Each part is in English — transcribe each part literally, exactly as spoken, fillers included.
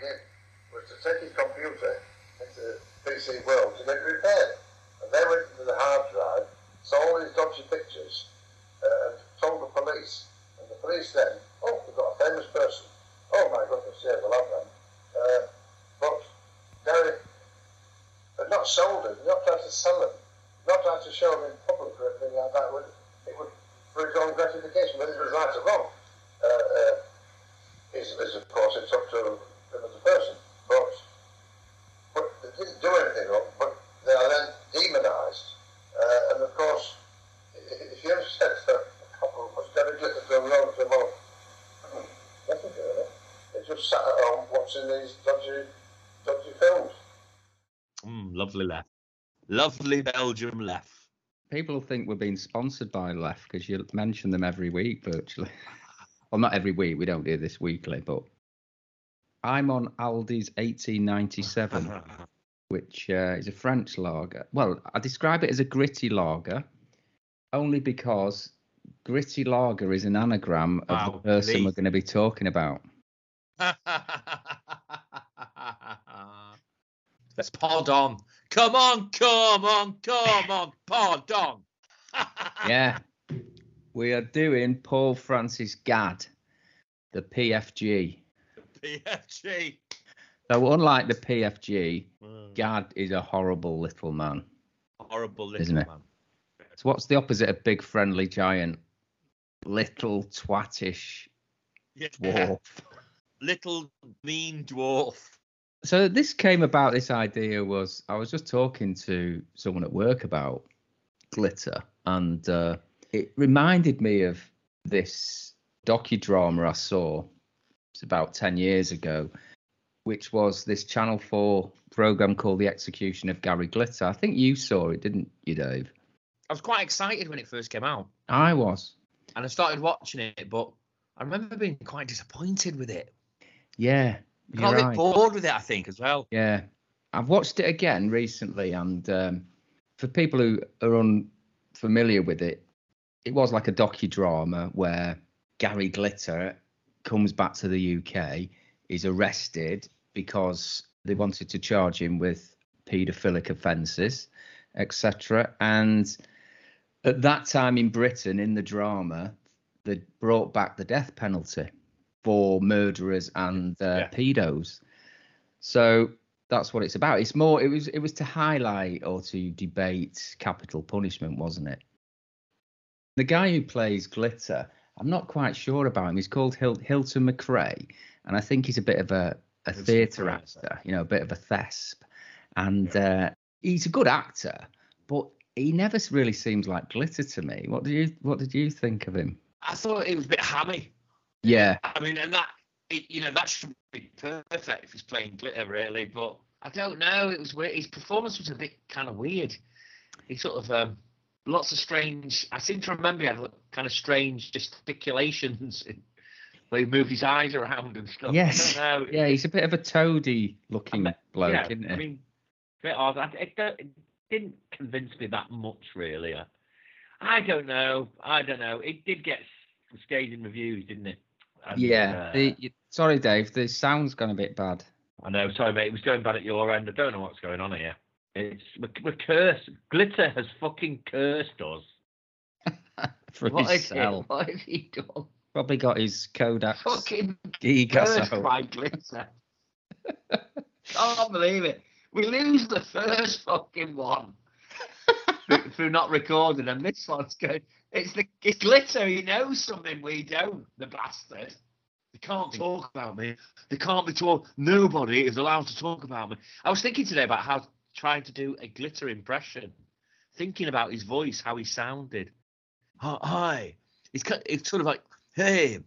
Gary did was to take his computer into P C World to get it repaired. And they went into the hard drive, saw all these dodgy pictures, uh, and told the police. And the police then, oh, we've got a famous person. Oh my goodness, yeah, we'll have them. Uh, but Gary had not sold them, not tried to sell them, not tried to show them in public or anything like that. It would for his own gratification, whether it was right or wrong. Uh, uh, is, is, of course, it's up to him as a person. But, but they didn't do anything wrong, but they are then demonised. Uh, and, of course, if you ever said that a couple was very different to a loan to well, nothing to it. They just sat at home watching these dodgy, dodgy films. Mm, lovely laugh. Lovely Belgium laugh. People think we're being sponsored by Left because you mention them every week virtually. Well, not every week. We don't do this weekly, but I'm on Aldi's eighteen ninety-seven, which uh, is a French lager. Well, I describe it as a gritty lager only because gritty lager is an anagram of wow, the person please. We're going to be talking about. Let's pardon. Come on, come on, come on, pardon. Yeah, we are doing Paul Francis Gadd, the P F G. The P F G. So unlike the P F G, mm. Gadd is a horrible little man. Horrible little isn't it? man. So what's the opposite of big, friendly giant? Little twatish yeah. dwarf. Little mean dwarf. So this came about, this idea was, I was just talking to someone at work about Glitter, and uh, it reminded me of this docudrama I saw, it's about ten years ago, which was this Channel four programme called The Execution of Gary Glitter. I think you saw it, didn't you, Dave? I was quite excited when it first came out. I was. And I started watching it, but I remember being quite disappointed with it. Yeah. I got a bit bored with it, I think, as well. Yeah. I've watched it again recently, and um, for people who are unfamiliar with it, it was like a docudrama where Gary Glitter comes back to the U K, is arrested because they wanted to charge him with paedophilic offences, et cetera. And at that time in Britain, in the drama, they brought back the death penalty for murderers and uh, yeah. pedos. So that's what it's about. It's more, it was it was to highlight or to debate capital punishment, wasn't it? The guy who plays Glitter, I'm not quite sure about him. He's called Hil- Hilton McRae, and I think he's a bit of a, a theatre actor, you know, a bit of a thesp. And uh, he's a good actor, but he never really seems like Glitter to me. What did you, what did you think of him? I thought he was a bit hammy. Yeah, I mean, and that, it, you know, that should be perfect if he's playing Glitter, really. But I don't know. It was weird. His performance was a bit kind of weird. He sort of um, lots of strange. I seem to remember he had kind of strange gesticulations where he moved his eyes around and stuff. Yes. I don't know. Yeah, he's a bit of a toady-looking bloke, yeah, isn't he? I mean, a bit odd. It, it didn't convince me that much, really. I, I don't know. I don't know. It did get scathing reviews, didn't it? And, yeah. Uh, the, sorry, Dave. The sound's gone a bit bad. I know. Sorry, mate. It was going bad at your end. I don't know what's going on here. It's we're, we're cursed. Glitter has fucking cursed us. For what himself. Is what has he done? Probably got his Kodak. Fucking cursed by Glitter. Can't believe it. We lose the first fucking one through, through not recording, and this one's going. It's the it's Glitter. He knows something we don't. The bastard. They can't talk about me. They can't be talk. Nobody is allowed to talk about me. I was thinking today about how trying to do a Glitter impression, thinking about his voice, how he sounded. Oh, hi. It's kind. It's sort of like, hey.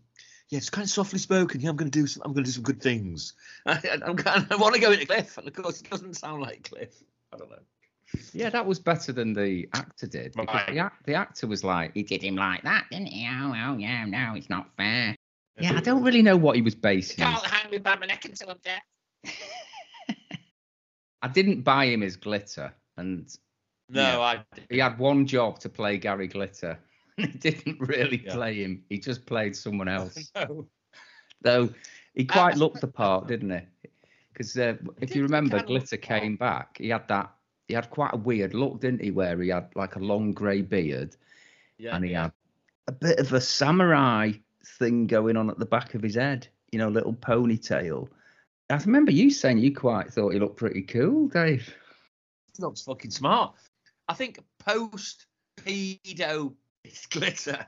Yeah, it's kind of softly spoken. Yeah, I'm going to do some. I'm going to do some good things. I, I'm gonna, I want to go into Cliff, and of course, it doesn't sound like Cliff. I don't know. Yeah, that was better than the actor did. Because right. the, act, the actor was like, he did him like that, didn't he? Oh, oh, yeah, no, it's not fair. Yeah, I don't really know what he was basing. You can't hang me by my neck until I'm dead. I didn't buy him as Glitter. And no, yeah, I didn't. He had one job to play Gary Glitter. He didn't really yeah. play him. He just played someone else. No. Though he quite looked the part, didn't he? because uh, if you remember, Glitter came back. He had that. He had quite a weird look, didn't he? Where he had like a long grey beard, yeah, and he yeah. had a bit of a samurai thing going on at the back of his head. You know, little ponytail. I remember you saying you quite thought he looked pretty cool, Dave. He looks fucking smart. I think post pedo Glitter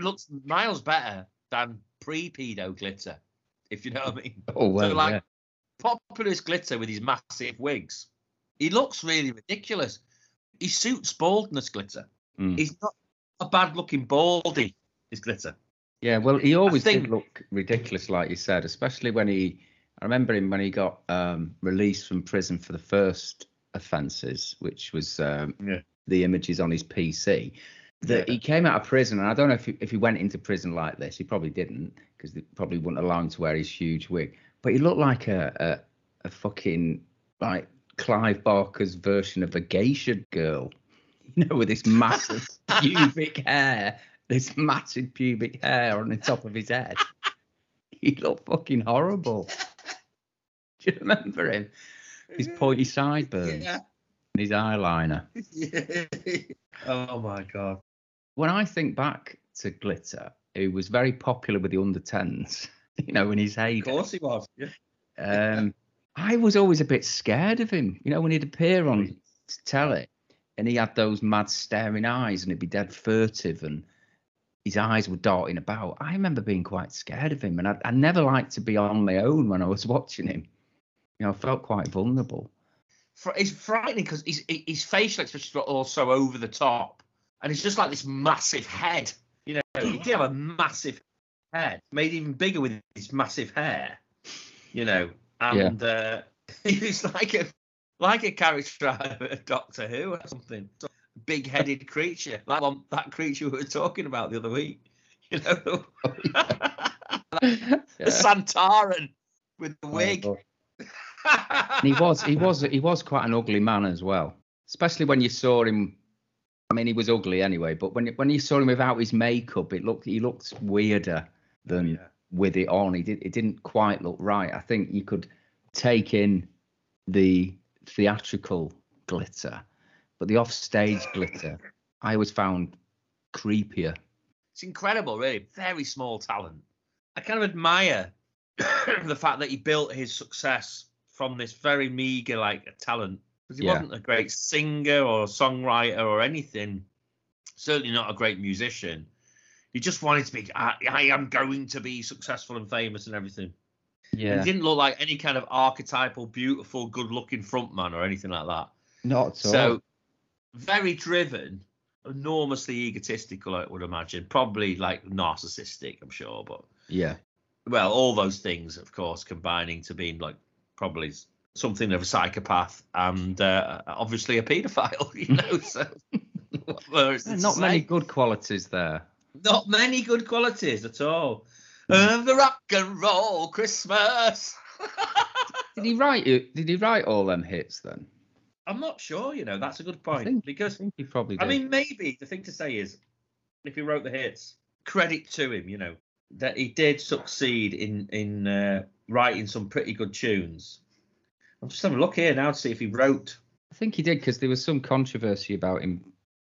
looks miles better than pre pedo Glitter, if you know what I mean. Oh well, so, like, yeah. Populous Glitter with his massive wigs. He looks really ridiculous. He suits baldness, Glitter. Mm. He's not a bad-looking baldy, is Glitter. Yeah, well, he always think, did look ridiculous, like you said, especially when he... I remember him when he got um, released from prison for the first offences, which was um, yeah. the images on his P C. That yeah. He came out of prison, and I don't know if he, if he went into prison like this. He probably didn't, because they probably wouldn't allow him to wear his huge wig. But he looked like a, a, a fucking, like, Clive Barker's version of a geisha girl, you know, with this massive pubic hair. This matted pubic hair on the top of his head. He looked fucking horrible. Do you remember him? His pointy sideburns yeah. and his eyeliner. Yeah. Oh, my God. When I think back to Glitter, he was very popular with the under tens, you know, in his heyday. Of course he was, yeah. Um, I was always a bit scared of him, you know, when he'd appear on telly and he had those mad staring eyes and he'd be dead furtive and... his eyes were darting about. I remember being quite scared of him, and I, I never liked to be on my own when I was watching him. You know, I felt quite vulnerable. For, it's frightening because his, his facial expressions were also over the top, and it's just like this massive head. You know, he did have a massive head, made even bigger with his massive hair. You know, and yeah. uh, he was like a like a character out of Doctor Who or something. Big-headed creature, like one, that creature we were talking about the other week, you know, the yeah. Santaran with the wig. Oh, he was, he was, he was quite an ugly man as well. Especially when you saw him. I mean, he was ugly anyway, but when when you saw him without his makeup, it looked he looked weirder than yeah. with it on. He did, it didn't quite look right. I think you could take in the theatrical Glitter. But the off-stage Glitter, I always found creepier. It's incredible, really. Very small talent. I kind of admire the fact that he built his success from this very meagre, like, talent. Because he yeah. wasn't a great singer or songwriter or anything. Certainly not a great musician. He just wanted to be, I, I am going to be successful and famous and everything. Yeah. And he didn't look like any kind of archetypal, beautiful, good-looking frontman or anything like that. Not at all. So, very driven, enormously egotistical, I would imagine. Probably like narcissistic, I'm sure. But yeah, well, all those things, of course, combining to being like probably something of a psychopath and uh, obviously a paedophile. You know, so not many good qualities there. Not many good qualities at all. Mm. Uh, the rock and roll Christmas. Did he write it? Did he write all them hits then? I'm not sure, you know, that's a good point. I think, because I think he probably did. I mean, maybe the thing to say is, if he wrote the hits, credit to him, you know, that he did succeed in in uh, writing some pretty good tunes. I'm just having a look here now to see if he wrote. I think he did, because there was some controversy about him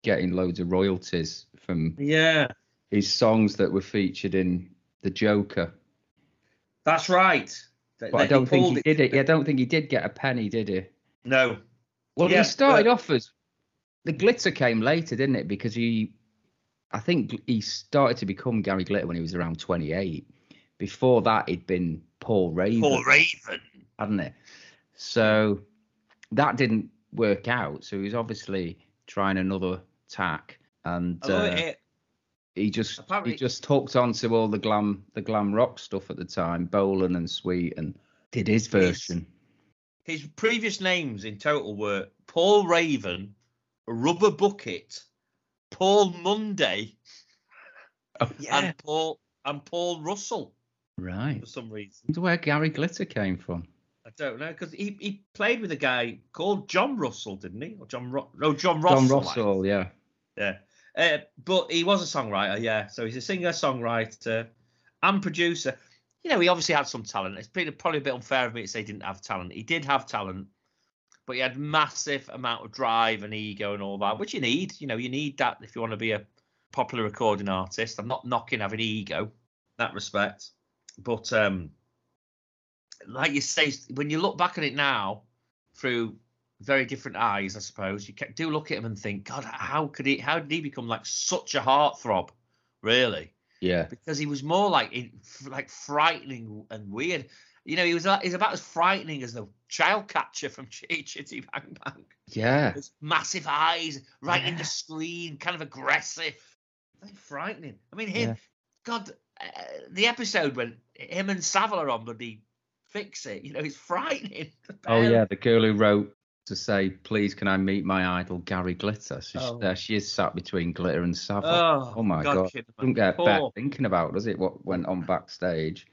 getting loads of royalties from yeah. his songs that were featured in The Joker. That's right. But I don't think he did it. I don't think he did get a penny, did he? No. Well, yeah, he started but... off as the Glitter came later, didn't it? Because he, I think he started to become Gary Glitter when he was around twenty-eight. Before that, he'd been Paul Raven. Paul Raven, hadn't it? So that didn't work out. So he was obviously trying another tack, and uh, he just Apparently... he just hooked onto all the glam the glam rock stuff at the time, Bolan and Sweet, and did his version. Yes. His previous names in total were Paul Raven, Rubber Bucket, Paul Monday, oh, yeah. and Paul and Paul Russell. Right. For some reason. I wonder where Gary Glitter came from. I don't know, because he, he played with a guy called John Russell, didn't he? Or John Ro- no, John Russell. John Russell, like. yeah. Yeah. Uh, but he was a songwriter, yeah. So he's a singer, songwriter, and producer. you know, he obviously had some talent. It's probably a bit unfair of me to say he didn't have talent. He did have talent, but he had massive amount of drive and ego and all that, which you need. You know, you need that if you want to be a popular recording artist. I'm not knocking having ego in that respect. But um, like you say, when you look back at it now through very different eyes, I suppose, you do look at him and think, God, how could he, how did he become like such a heartthrob, really? Yeah. Because he was more like like frightening and weird. You know, he was he's about as frightening as the child catcher from Chitty Chitty Bang Bang. Yeah. His massive eyes, right yeah. in the screen, kind of aggressive. Very frightening. I mean, him, yeah. God, uh, the episode when him and Savile are on, but he fix it, you know, it's frightening. Oh, yeah, the girl who wrote to say, please, can I meet my idol, Gary Glitter? So oh. she, uh, she is sat between Glitter and Savile. Oh, oh my God. God. Kid, doesn't get Poor. better thinking about, does it, what went on backstage?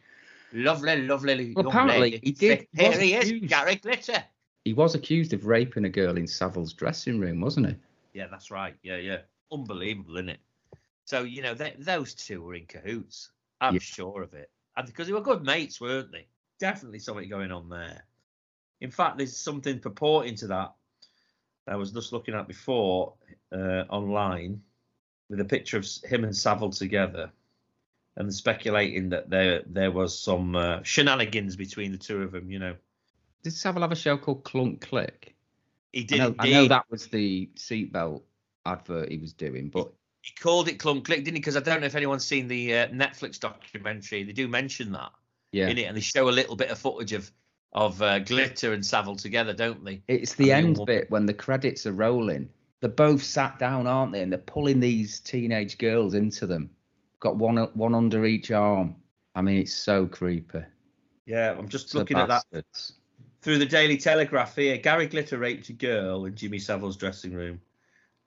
Lovely, lovely. Well, apparently lady. he did. Here he accused. is, Gary Glitter. He was accused of raping a girl in Savile's dressing room, wasn't he? Yeah, that's right. Yeah, yeah. Unbelievable, isn't it? So, you know, they, those two were in cahoots. I'm yeah. sure of it. And because they were good mates, weren't they? Definitely something going on there. In fact, there's something purporting to that I was just looking at before uh, online with a picture of him and Savile together, and speculating that there there was some uh, shenanigans between the two of them, you know. Did Savile have a show called Clunk Click? He did. I know, I know that was the seatbelt advert he was doing, but he, he called it Clunk Click, didn't he? Because I don't know if anyone's seen the uh, Netflix documentary. They do mention that. Yeah. In it, and they show a little bit of footage of of uh, Glitter and Savile together, don't they? It's the and end bit when the credits are rolling. They're both sat down, aren't they? And they're pulling these teenage girls into them. Got one one under each arm. I mean, it's so creepy. Yeah, I'm just it's looking at that through the Daily Telegraph here. Gary Glitter raped a girl in Jimmy Savile's dressing room.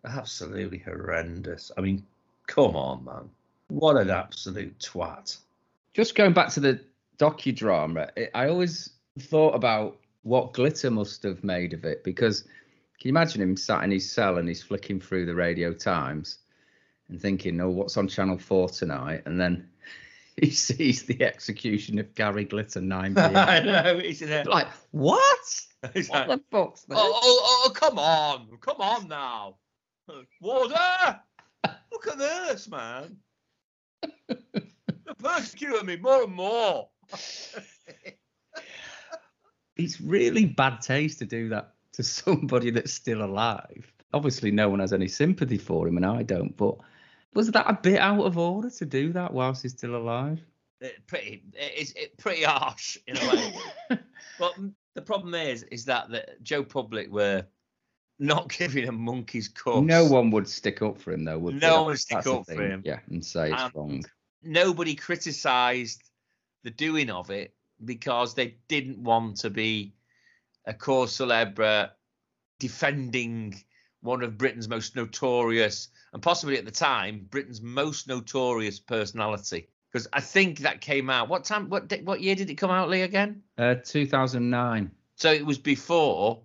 Absolutely horrendous. I mean, come on, man. What an absolute twat. Just going back to the docudrama, it, I always thought about what Glitter must have made of it, because can you imagine him sat in his cell and he's flicking through the Radio Times and thinking, oh, what's on Channel four tonight? And then he sees The Execution of Gary Glitter, nine p.m. I know, he's in like, what? He's what like, the fuck's that? Oh, oh, oh, come on, come on now. Warder, look at this, man. They're persecuting me more and more. It's really bad taste to do that to somebody that's still alive. Obviously, no one has any sympathy for him, and I don't, but was that a bit out of order to do that whilst he's still alive? It pretty, it's it pretty harsh in a way. But the problem is, is that the Joe Public were not giving a monkey's cuff. No one would stick up for him, though, would no they? No one would stick That's up for him. Yeah, and say it's and wrong. Nobody criticised the doing of it because they didn't want to be a cause célèbre defending one of Britain's most notorious, and possibly at the time, Britain's most notorious personality. Because I think that came out. What time? What what year did it come out, Lee, again? Uh, two thousand nine. So it was before.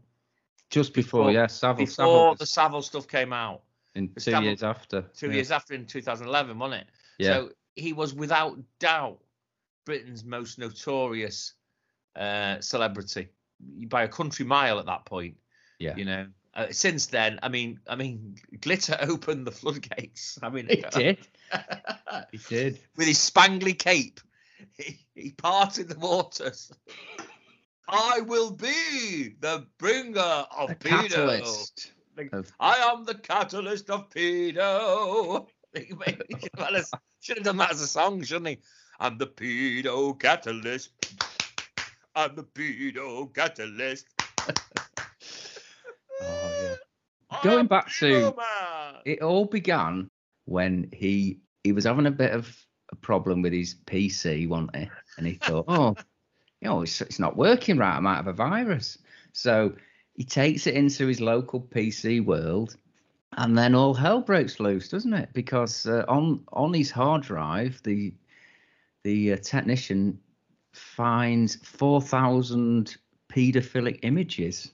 Just before, before yeah. Savile, before Savile was, the Savile stuff came out. In two Savile, years after. Two yeah. years after in two thousand eleven, wasn't it? Yeah. So he was without doubt Britain's most notorious uh, celebrity by a country mile at that point. Yeah. You know? Uh, since then, I mean, I mean, Glitter opened the floodgates. I mean, he did. He did. With his spangly cape, he, he parted the waters. I will be the bringer of the pedo. Catalyst like, of... I am the catalyst of pedo. He should have done that as a song, shouldn't he? I'm the pedo catalyst. I'm the pedo catalyst. Going back to, it all began when he he was having a bit of a problem with his P C, wasn't he? And he thought, oh, you know, it's, it's not working right. I might have a virus. So he takes it into his local P C world, and then all hell breaks loose, doesn't it? Because uh, on on his hard drive, the the uh, technician finds four thousand paedophilic images.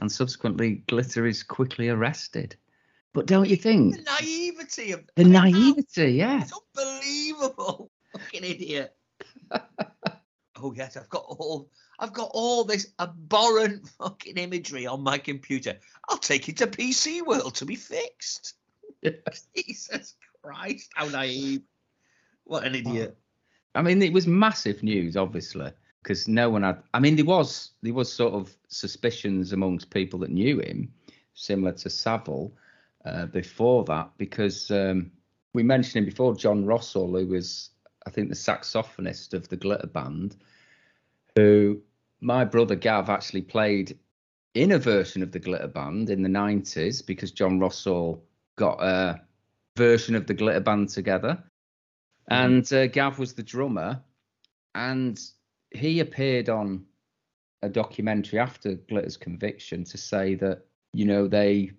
And subsequently, Glitter is quickly arrested. But don't you think? The naivety of the naivety, yeah. It's unbelievable. Fucking idiot. oh yes, I've got all, I've got all this abhorrent fucking imagery on my computer. I'll take it to P C World to be fixed. Yeah. Jesus Christ, how naive! What an idiot! I mean, it was massive news, obviously, because no one had. I mean, there was there was sort of suspicions amongst people that knew him, similar to Savile, uh, before that, because um, we mentioned him before. John Russell, who was, I think, the saxophonist of the Glitter Band, who my brother Gav actually played in a version of the Glitter Band in the nineties, because John Russell got a version of the Glitter Band together. And uh, Gav was the drummer, and he appeared on a documentary after Glitter's conviction to say that, you know, they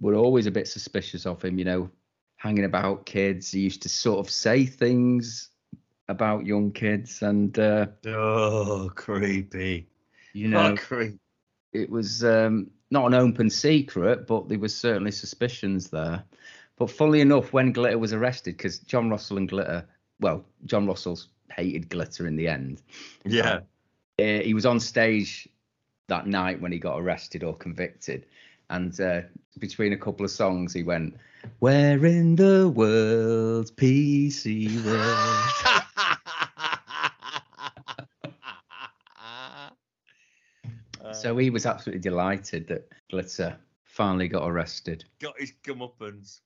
were always a bit suspicious of him, you know, hanging about kids. He used to sort of say things about young kids, and uh, oh, creepy, you know, creepy. It was um, not an open secret, but there was certainly suspicions there. But funnily enough, when Glitter was arrested, because John Russell and Glitter, well, John Russell hated Glitter in the end. Yeah. Uh, he was on stage that night when he got arrested or convicted. And uh, between a couple of songs, he went, "Where in the world's P C World?" uh, so he was absolutely delighted that Glitter finally got arrested. Got his comeuppance.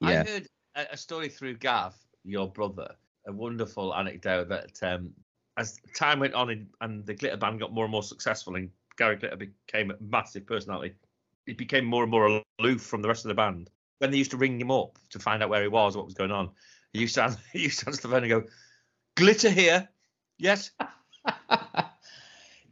Yeah. I heard a story through Gav, your brother, a wonderful anecdote that um, as time went on and, and the Glitter Band got more and more successful and Gary Glitter became a massive personality, he became more and more aloof from the rest of the band. When they used to ring him up to find out where he was, what was going on, he used to answer, he used to answer the phone and go, "Glitter here, yes."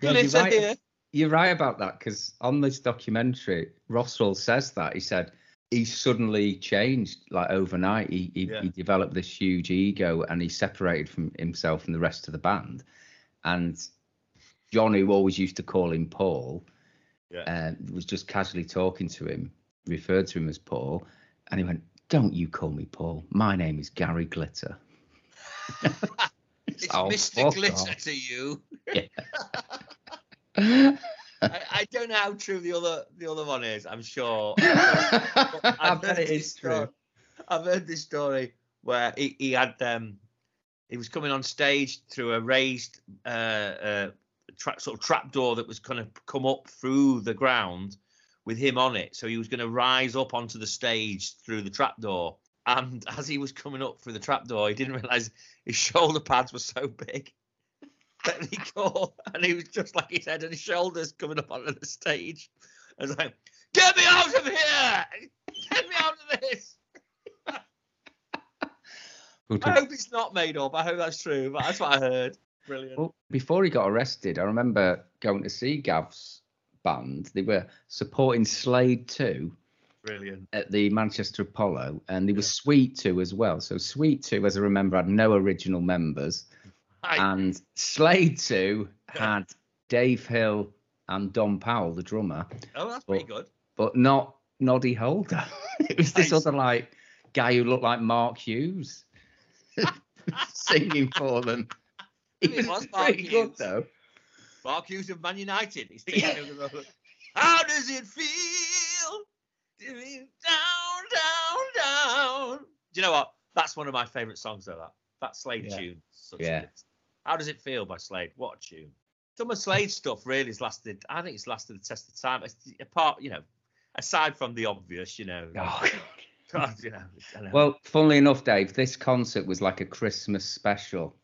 Glitter you're right, here. You're right about that, because on this documentary, Roswell says that. He said, he suddenly changed, like overnight. He he, yeah. he developed this huge ego, and he separated from himself and the rest of the band. And Johnny, who always used to call him Paul, yeah. uh, was just casually talking to him, referred to him as Paul, and he went, "Don't you call me Paul. My name is Gary Glitter." It's oh, Mister Glitter off. To you. Yeah. I, I don't know how true the other the other one is. I'm sure. I bet it is true. I've heard this story where he, he had um he was coming on stage through a raised uh, uh tra- sort of trap door that was kind of come up through the ground with him on it. So he was going to rise up onto the stage through the trap door, and as he was coming up through the trap door, he didn't realise his shoulder pads were so big. Let me go, and he was just like his head and his shoulders coming up onto the stage. I was like, "Get me out of here! Get me out of this!" I hope it's not made up. I hope that's true, but that's what I heard. Brilliant. Well, before he got arrested, I remember going to see Gav's band. They were supporting Slade two. Brilliant. At the Manchester Apollo, and they were yeah. Sweet two as well. So Sweet two, as I remember, had no original members. I... And Slade two had Dave Hill and Don Powell, the drummer. Oh, that's but, pretty good. But not Noddy Holder. It was this nice. Other like guy who looked like Mark Hughes singing for them. It was, was Mark pretty Hughes. Good though. Mark Hughes of Man United. He's How does it feel? Down, down, down. Do you know what? That's one of my favourite songs though. That that Slade yeah. tune. Such yeah. How Does It Feel by Slade? What a tune. Some of Slade's stuff really has lasted, I think it's lasted the test of time. Apart, you know, aside from the obvious, you know. Oh, God. You know, know. Well, funnily enough, Dave, this concert was like a Christmas special.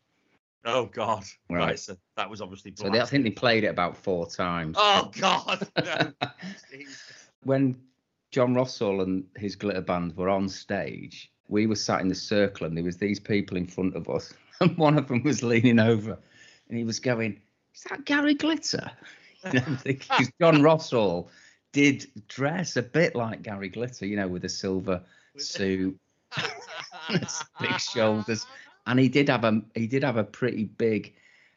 Oh, God. Right. right so that was obviously blasted. So they, I think they played it about four times. Oh, God. No. When John Russell and his Glitter Band were on stage, we were sat in the circle and there was these people in front of us. And one of them was leaning over and he was going, "Is that Gary Glitter?" And I'm thinking, because John Russell did dress a bit like Gary Glitter, you know, with a silver suit, big shoulders. And he did have a he did have a pretty big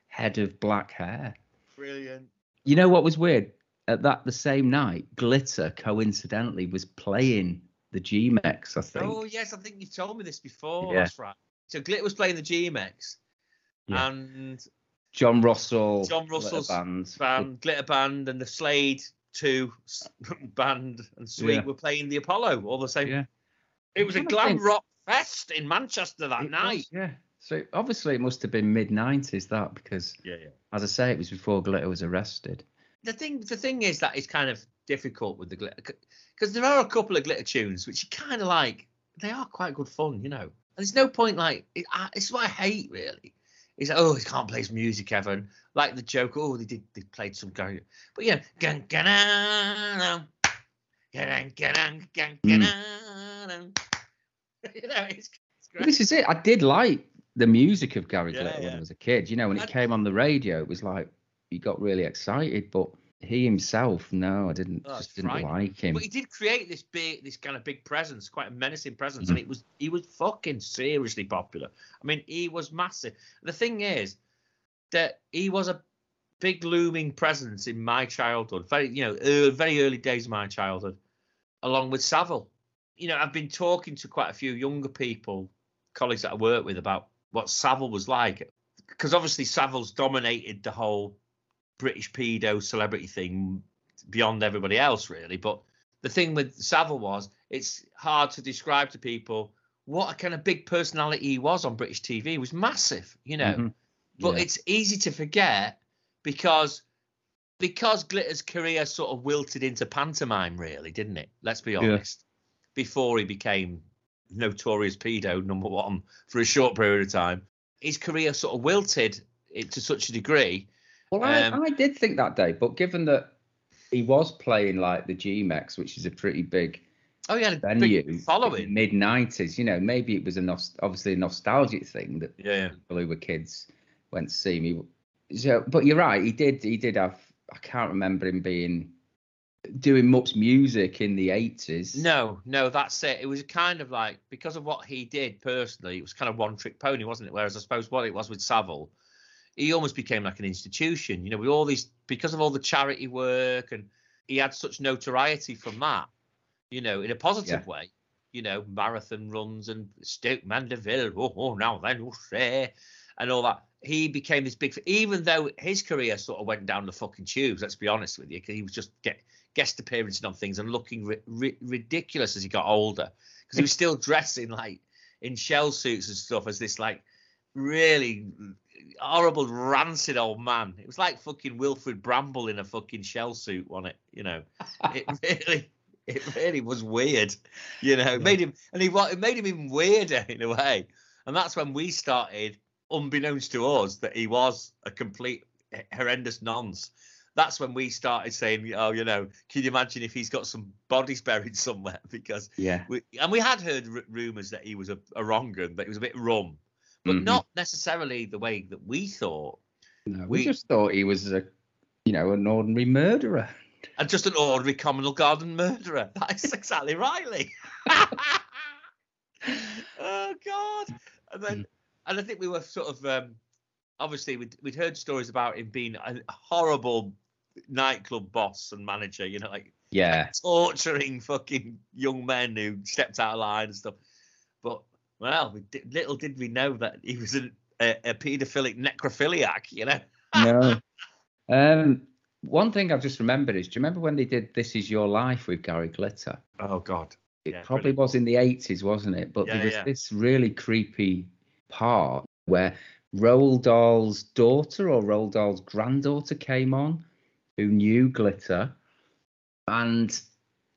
head of black hair. Brilliant. You know what was weird? At that the same night, Glitter coincidentally was playing the G-Mex, I think. Oh, yes. I think you told me this before. Yeah. That's right. So Glitter was playing the G M X, yeah. and John Russell, John Russell's Glitter Band, band Glitter Band, and the Slade Two band and Sweet yeah. were playing the Apollo. All the same, yeah. It was a glam think... rock fest in Manchester that it night. Was, yeah. So obviously it must have been mid nineties that, because yeah, yeah. as I say, it was before Glitter was arrested. The thing, the thing is that it's kind of difficult with the Glitter, because there are a couple of Glitter tunes which you kind of like. They are quite good fun, you know. And there's no point like it, I, it's what I hate really. He's like, oh, he can't play his music ever. And like the joke, oh, they did, they played some Gary, but yeah, gan gan gan gan gan gan. You know, it's, it's great. This is it. I did like the music of Gary Glitter yeah, yeah. when I was a kid. You know, when it came on the radio, it was like you got really excited, but he himself, no, I didn't oh, just didn't like him. But he did create this big, this kind of big presence, quite a menacing presence, mm-hmm. and it was he was fucking seriously popular. I mean, he was massive. The thing is that he was a big looming presence in my childhood, very you know, early, very early days of my childhood, along with Savile. You know, I've been talking to quite a few younger people, colleagues that I work with, about what Savile was like, because obviously Savile's dominated the whole British pedo celebrity thing beyond everybody else, really. But the thing with Savile was, it's hard to describe to people what a kind of big personality he was on British T V. He was massive, you know. Mm-hmm. But yeah. it's easy to forget because because Glitter's career sort of wilted into pantomime, really, didn't it? Let's be honest. Yeah. Before he became notorious pedo number one for a short period of time, his career sort of wilted it to such a degree. Well, I, um, I did think that day, but given that he was playing like the G M E X, which is a pretty big oh yeah venue big following mid nineties, you know, maybe it was a nost- obviously a nostalgic thing that yeah, yeah. people who were kids went to see me. So, but you're right, he did he did have. I can't remember him being. doing much music in the eighties. No, no, that's it. It was kind of like, because of what he did personally, it was kind of one trick pony, wasn't it? Whereas I suppose what it was with Savile, he almost became like an institution, you know, with all these, because of all the charity work, and he had such notoriety from that, you know, in a positive yeah. way, you know, marathon runs and Stoke Mandeville, oh, oh now then, oh, say, and all that. He became this big, even though his career sort of went down the fucking tubes, let's be honest with you, because he was just get guest appearances on things and looking ri- ri- ridiculous as he got older, because he was still dressing like in shell suits and stuff as this like really horrible rancid old man. It was like fucking Wilfred Bramble in a fucking shell suit, wasn't it? You know, it really, it really was weird. You know, it made him, and he it made him even weirder in a way. And that's when we started, unbeknownst to us, that he was a complete horrendous nonce. That's when we started saying, oh, you know, can you imagine if he's got some bodies buried somewhere? Because yeah, we, and we had heard r- rumours that he was a, a wrong un, that he was a bit rum, but mm-hmm. not necessarily the way that we thought. No, we, we just thought he was a, you know, an ordinary murderer. And just an ordinary communal garden murderer. That is exactly right, Lee. Oh God! And then, and I think we were sort of. Um, Obviously, we'd, we'd heard stories about him being a horrible nightclub boss and manager, you know, like yeah, like torturing fucking young men who stepped out of line and stuff. But, well, we did, little did we know that he was a, a, a paedophilic necrophiliac, you know? No. Um, one thing I've just remembered is, do you remember when they did This Is Your Life with Gary Glitter? Oh, God. It yeah, probably brilliant. was in the eighties, wasn't it? But yeah, there was yeah. this really creepy part where Roald Dahl's daughter or Roald Dahl's granddaughter came on, who knew Glitter, and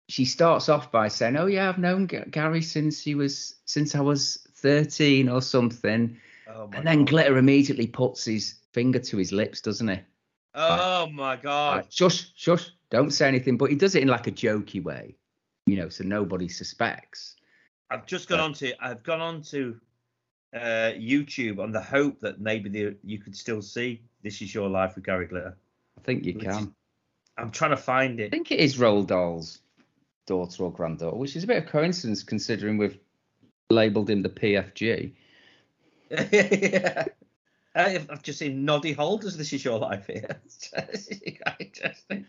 she starts off by saying, "Oh yeah, I've known G- Gary since he was since I was thirteen or something." Oh my and then God. Glitter immediately puts his finger to his lips, doesn't he? Oh like, my God! Like, shush, shush! Don't say anything. But he does it in like a jokey way, you know, so nobody suspects. I've just gone but, on to. I've gone on to. Uh, YouTube on the hope that maybe the, you could still see This Is Your Life with Gary Glitter. I think you can. Is, I'm trying to find it. I think it is Roald Dahl's daughter or granddaughter, which is a bit of coincidence considering we've labelled him the P F G. yeah. I've, I've just seen Noddy Holder's This Is Your Life here. Interesting.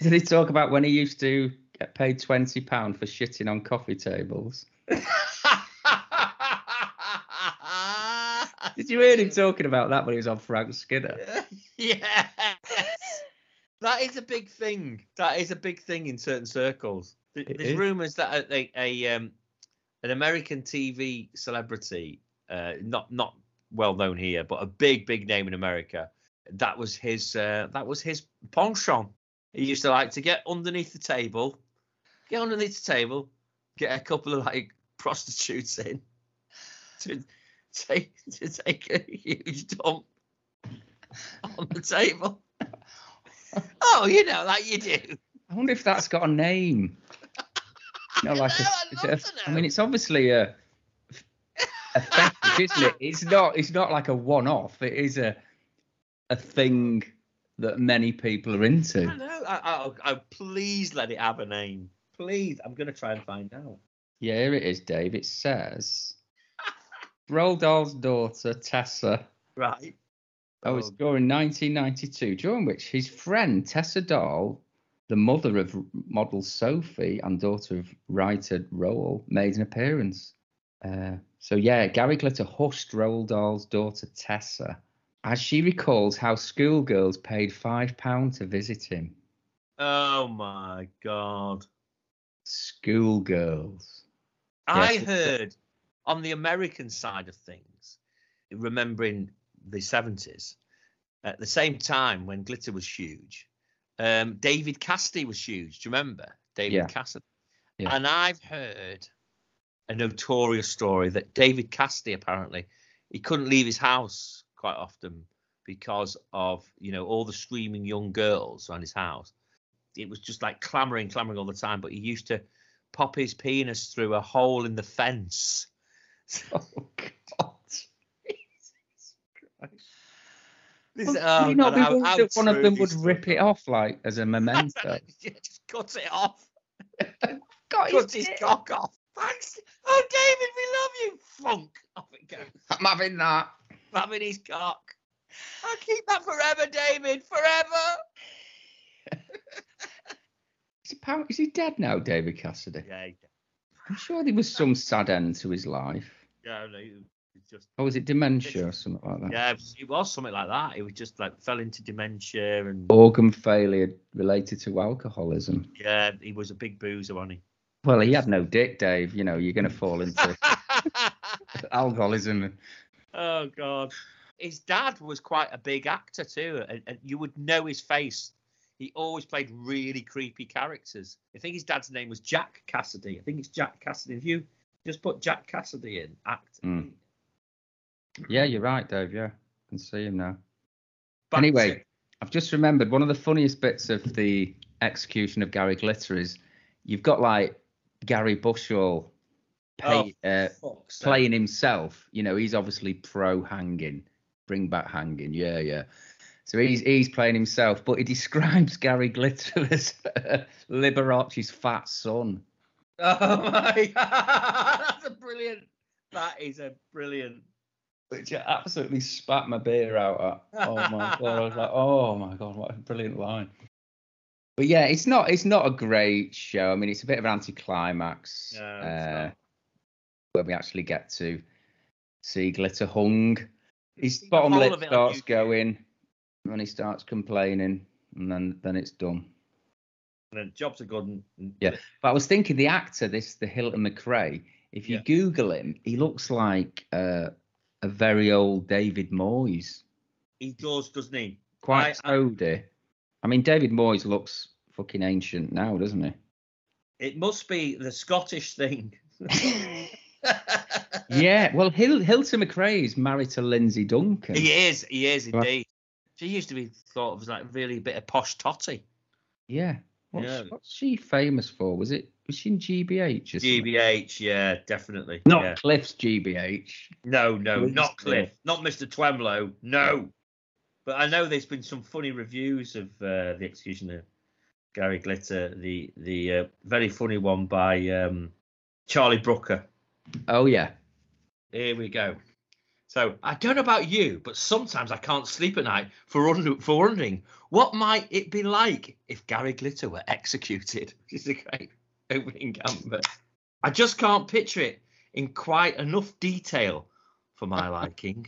Did he talk about when he used to get paid twenty pounds for shitting on coffee tables? Did you hear him talking about that when he was on Frank Skinner? Yeah. That is a big thing. That is a big thing in certain circles. There's rumours that a, a, a um, an American T V celebrity, uh, not not well known here, but a big big name in America, that was his uh, that was his penchant. He used to like to get underneath the table, get underneath the table, get a couple of like prostitutes in to take to take a huge dump on the table. Oh, you know, like you do. I wonder if that's got a name. You know, like no, a, I, a, I mean, it's obviously a, a fetish, isn't it? It's not. It's not like a one-off. It is a a thing that many people are into. I know. I, I, I, please let it have a name. Please, I'm gonna try and find out. Yeah, here it is, Dave. It says Roald Dahl's daughter Tessa. Right. I was born in nineteen ninety-two, during which his friend Tessa Dahl, the mother of model Sophie and daughter of writer Roald, made an appearance. Uh, so, yeah, Gary Glitter hushed Roald Dahl's daughter Tessa, as she recalls how schoolgirls paid five pounds to visit him. Oh, my God. Schoolgirls. I yes, heard on the American side of things, remembering the seventies, at the same time when Glitter was huge, um David Cassidy was huge. Do you remember David yeah. Cassidy? Yeah. And I've heard a notorious story that David Cassidy, apparently he couldn't leave his house quite often because of, you know, all the screaming young girls around his house. It was just like clamoring clamoring all the time, but he used to pop his penis through a hole in the fence. Oh God. This, well, oh, you know, how, how that one of them would rip stuff. It off, like as a memento. Just cut it off. Cut his, his cock off. Thanks. Oh, David, we love you. Funk. Off it goes. I'm having that. I'm having his cock. I'll keep that forever, David. Forever. Is, he, is he dead now, David Cassidy? Yeah. He's dead. I'm sure there was some sad end to his life. Yeah, no. Just, oh, was it dementia or something like that? Yeah, it was something like that. It was just like fell into dementia and organ failure related to alcoholism. Yeah, he was a big boozer, wasn't he? Well, he had no dick, Dave. You know, you're going to fall into alcoholism. Oh, God. His dad was quite a big actor, too. And, and you would know his face. He always played really creepy characters. I think his dad's name was Jack Cassidy. I think it's Jack Cassidy. If you just put Jack Cassidy in, act. Mm. Yeah, you're right, Dave. Yeah, I can see him now. Back anyway, to... I've just remembered one of the funniest bits of the execution of Gary Glitter is you've got like Gary Bushall pay, oh, uh, playing himself. You know, he's obviously pro hanging, bring back hanging. Yeah, yeah. So he's he's playing himself, but he describes Gary Glitter as Liberace's fat son. Oh my God, that's a brilliant. That is a brilliant. Which I absolutely spat my beer out at. Oh my God! I was like, oh my God, what a brilliant line. But yeah, it's not it's not a great show. I mean, it's a bit of an anticlimax no, uh, when we actually get to see Glitter hung. His bottom lip starts going, and he starts complaining, and then then it's done. And then jobs are good. And... Yeah, but I was thinking the actor, this the Hilton McRae. If you yeah. Google him, he looks like. Uh, A very old David Moyes. He does, doesn't he? Quite older. I mean, David Moyes looks fucking ancient now, doesn't he? It must be the Scottish thing. Yeah, well, Hil- Hilton McRae is married to Lindsay Duncan. He is, he is indeed. She used to be thought of as like really a bit of posh totty. Yeah. What's, yeah. what's she famous for? Was it? Was she in G B H? G B H, yeah, definitely. Not yeah. Cliff's G B H. No, no, Cliff's not Cliff. Cliff. Not Mister Twemlow, no. But I know there's been some funny reviews of uh, The Execution of Gary Glitter, the the uh, very funny one by um, Charlie Brooker. Oh, yeah. Here we go. So, I don't know about you, but sometimes I can't sleep at night for, un- for wondering what might it be like if Gary Glitter were executed. This is a great... opening gambit. I just can't picture it in quite enough detail for my liking.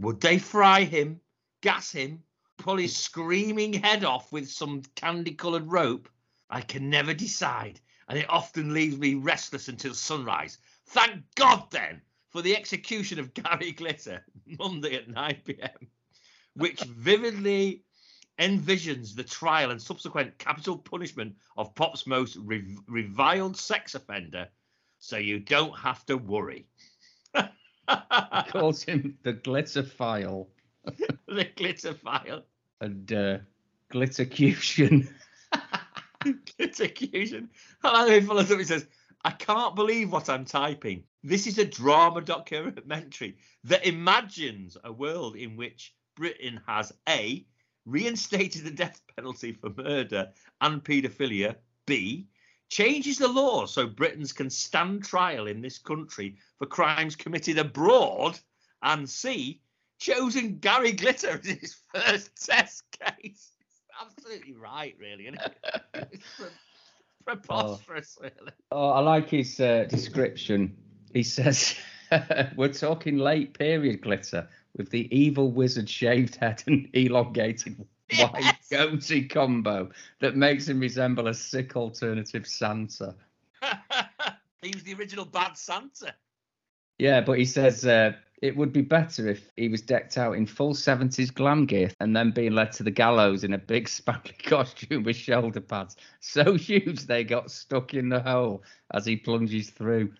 Would they fry him, gas him, pull his screaming head off with some candy-coloured rope? I can never decide, and it often leaves me restless until sunrise. Thank God, then, for The Execution of Gary Glitter, Monday at nine p m, which vividly envisions the trial and subsequent capital punishment of Pop's most rev- reviled sex offender, so you don't have to worry. He calls him the Glitter File. The Glitter File. And uh, Glittercution. Glittercution. I like the way he follows up. He says, I can't believe what I'm typing. This is a drama documentary that imagines a world in which Britain has A, reinstated the death penalty for murder and paedophilia, B, changes the law so Britons can stand trial in this country for crimes committed abroad, and C, chosen Gary Glitter as his first test case. It's absolutely right, really, isn't it? It's preposterous, oh. really. Oh, I like his uh, description. He says, we're talking late period glitter with the evil wizard shaved head and elongated white goatee combo that makes him resemble a sick alternative Santa. He was the original bad Santa. Yeah, but he says uh, it would be better if he was decked out in full seventies glam gear and then being led to the gallows in a big spangly costume with shoulder pads so huge they got stuck in the hole as he plunges through.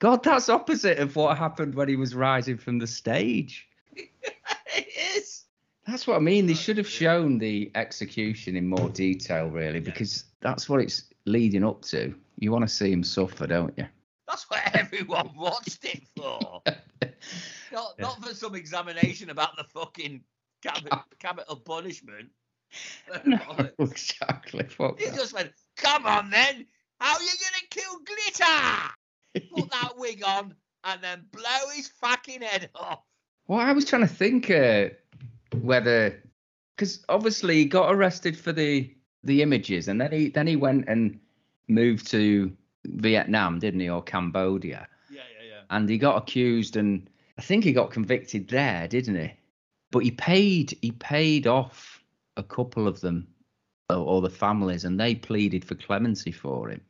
God, that's opposite of what happened when he was rising from the stage. It is. That's what I mean. They should have shown the execution in more detail, really, because that's what it's leading up to. You want to see him suffer, don't you? That's what everyone watched it for. Not, not for some examination about the fucking capital, capital punishment. No, exactly. Fuck he that. Just went, come on then, how are you going to kill Glitter? Put that wig on and then blow his fucking head off. Well, I was trying to think... Uh, Whether, because obviously he got arrested for the the images, and then he then he went and moved to Vietnam, didn't he, or Cambodia? Yeah, yeah, yeah. And he got accused, and I think he got convicted there, didn't he? But he paid he paid off a couple of them, or, or the families, and they pleaded for clemency for him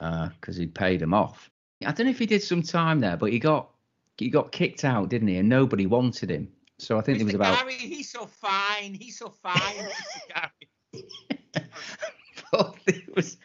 because uh, he paid them off. I don't know if he did some time there, but he got he got kicked out, didn't he? And nobody wanted him. So I think Mister it was about... Gary, he's so fine. He's so fine, Mister Gary. But it was...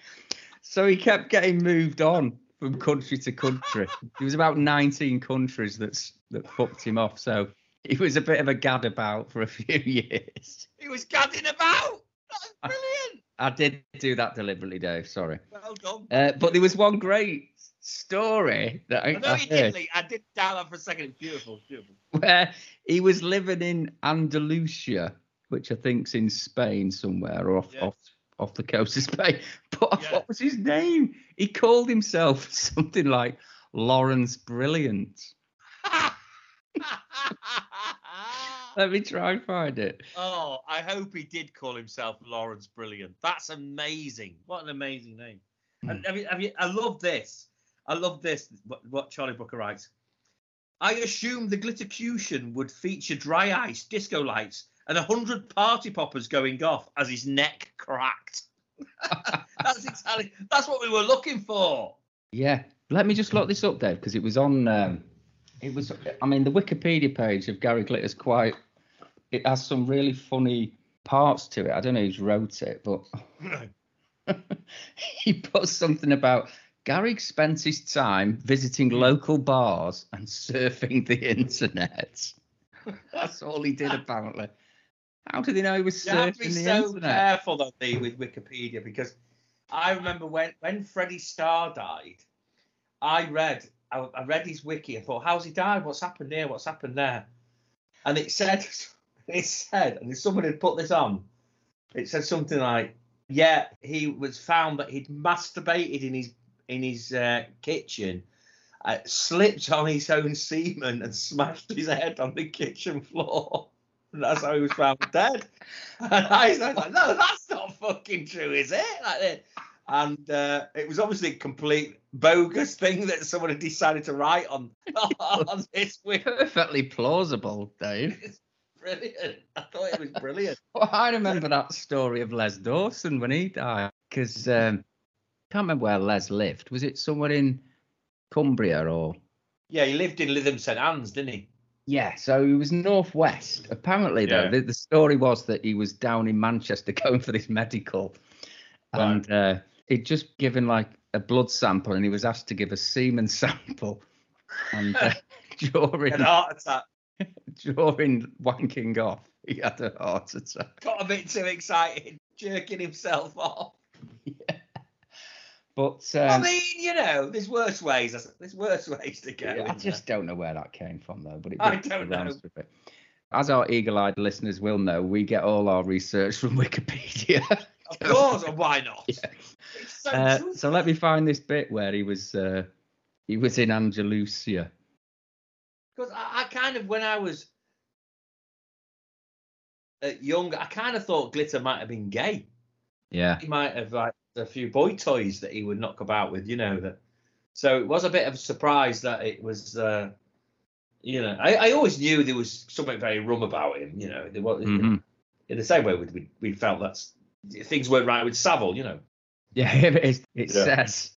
So he kept getting moved on from country to country. It was about nineteen countries that's, that fucked him off. So he was a bit of a gad about for a few years. He was gadding about. That was brilliant. I, I did do that deliberately, Dave. Sorry. Well done. Uh, but there was one great... story that I, I know I, he did, I did dial up for a second. It's beautiful, beautiful. Where he was living in Andalusia, which I think's in Spain somewhere, or off yeah. off, off the coast of Spain. But yeah. What was his name? He called himself something like Lawrence Brilliant. Let me try and find it. Oh, I hope he did call himself Lawrence Brilliant. That's amazing. What an amazing name. Mm. And, I mean, I mean, I love this. I love this, what, what Charlie Brooker writes. I assumed the Glittercution would feature dry ice, disco lights, and a hundred party poppers going off as his neck cracked. That's exactly, that's what we were looking for. Yeah. Let me just look this up, Dave, because it was on, um, it was, I mean, the Wikipedia page of Gary Glitter's quite, it has some really funny parts to it. I don't know who's wrote it, but he put something about... Gary spent his time visiting local bars and surfing the internet. That's all he did, apparently. How did they know he was you surfing have to be the so internet? Careful, though, they, with Wikipedia, because I remember when, when Freddie Starr died, I read I, I read his wiki and thought, how's he died? What's happened here? What's happened there? And it said, it said, and someone had put this on, it said something like, yeah, he was found that he'd masturbated in his in his uh, kitchen, uh, slipped on his own semen and smashed his head on the kitchen floor. And that's how he was found dead. And I was like, no, that's not fucking true, is it? Like, And uh, it was obviously a complete bogus thing that someone had decided to write on, on this week. Perfectly plausible, Dave. It's brilliant. I thought it was brilliant. Well, I remember that story of Les Dawson when he died, because um, I can't remember where Les lived. Was it somewhere in Cumbria or...? Yeah, he lived in Lytham Saint Anne's, didn't he? Yeah, so he was northwest. Apparently, though, yeah. the, the story was that he was down in Manchester going for this medical, right. and... Uh, he'd just given like a blood sample and he was asked to give a semen sample. And uh, during, an heart attack. during wanking off, he had a heart attack. Got a bit too excited, jerking himself off. Yeah. But um, I mean, you know, there's worse ways. There's worse ways to go. Yeah, I just there? don't know where that came from, though. But it I don't know. It. As our eagle-eyed listeners will know, we get all our research from Wikipedia. Of course, or why not? Yeah. It's so, uh, so let me find this bit where he was uh, he was in Andalusia. Because I, I kind of, when I was uh, younger, I kind of thought Glitter might have been gay. Yeah. He might have like a few boy toys that he would knock about with, you know. that. So it was a bit of a surprise that it was, uh, you know, I, I always knew there was something very rum about him, you know. There was, mm-hmm. In the same way we, we felt that's, things weren't right with Savile, you know. Yeah, it, it yeah. says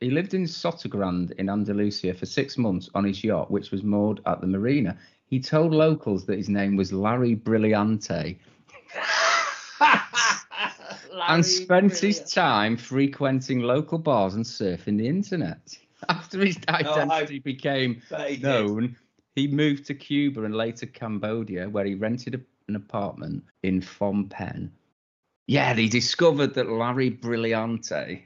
he lived in Sotogrande in Andalusia for six months on his yacht, which was moored at the marina. He told locals that his name was Larry Brillante Larry and spent Brilliant. his time frequenting local bars and surfing the internet. After his identity no, became he known, he moved to Cuba and later Cambodia, where he rented a, an apartment in Phnom Penh. Yeah, they discovered that Larry Brillante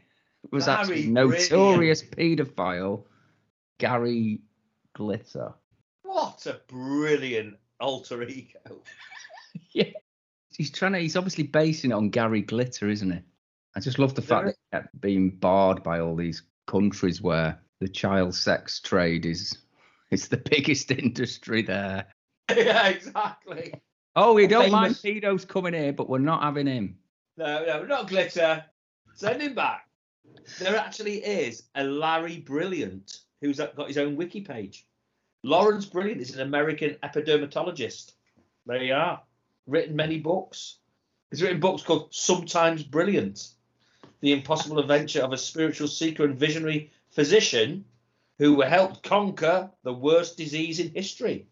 was Larry actually notorious brilliant. paedophile Gary Glitter. What a brilliant alter ego. Yeah. He's trying to, he's obviously basing it on Gary Glitter, isn't he? I just love the fact there... that he kept being barred by all these countries where the child sex trade is is the biggest industry there. Yeah, exactly. Oh, we don't mind pedos coming here, but we're not having him. No, no, not Glitter. Send him back. There actually is a Larry Brilliant who's got his own wiki page. Lawrence Brilliant is an American epidermatologist. There you are. Written many books. He's written books called Sometimes Brilliant, The Impossible Adventure of a Spiritual Seeker and Visionary Physician Who Helped Conquer the Worst Disease in History,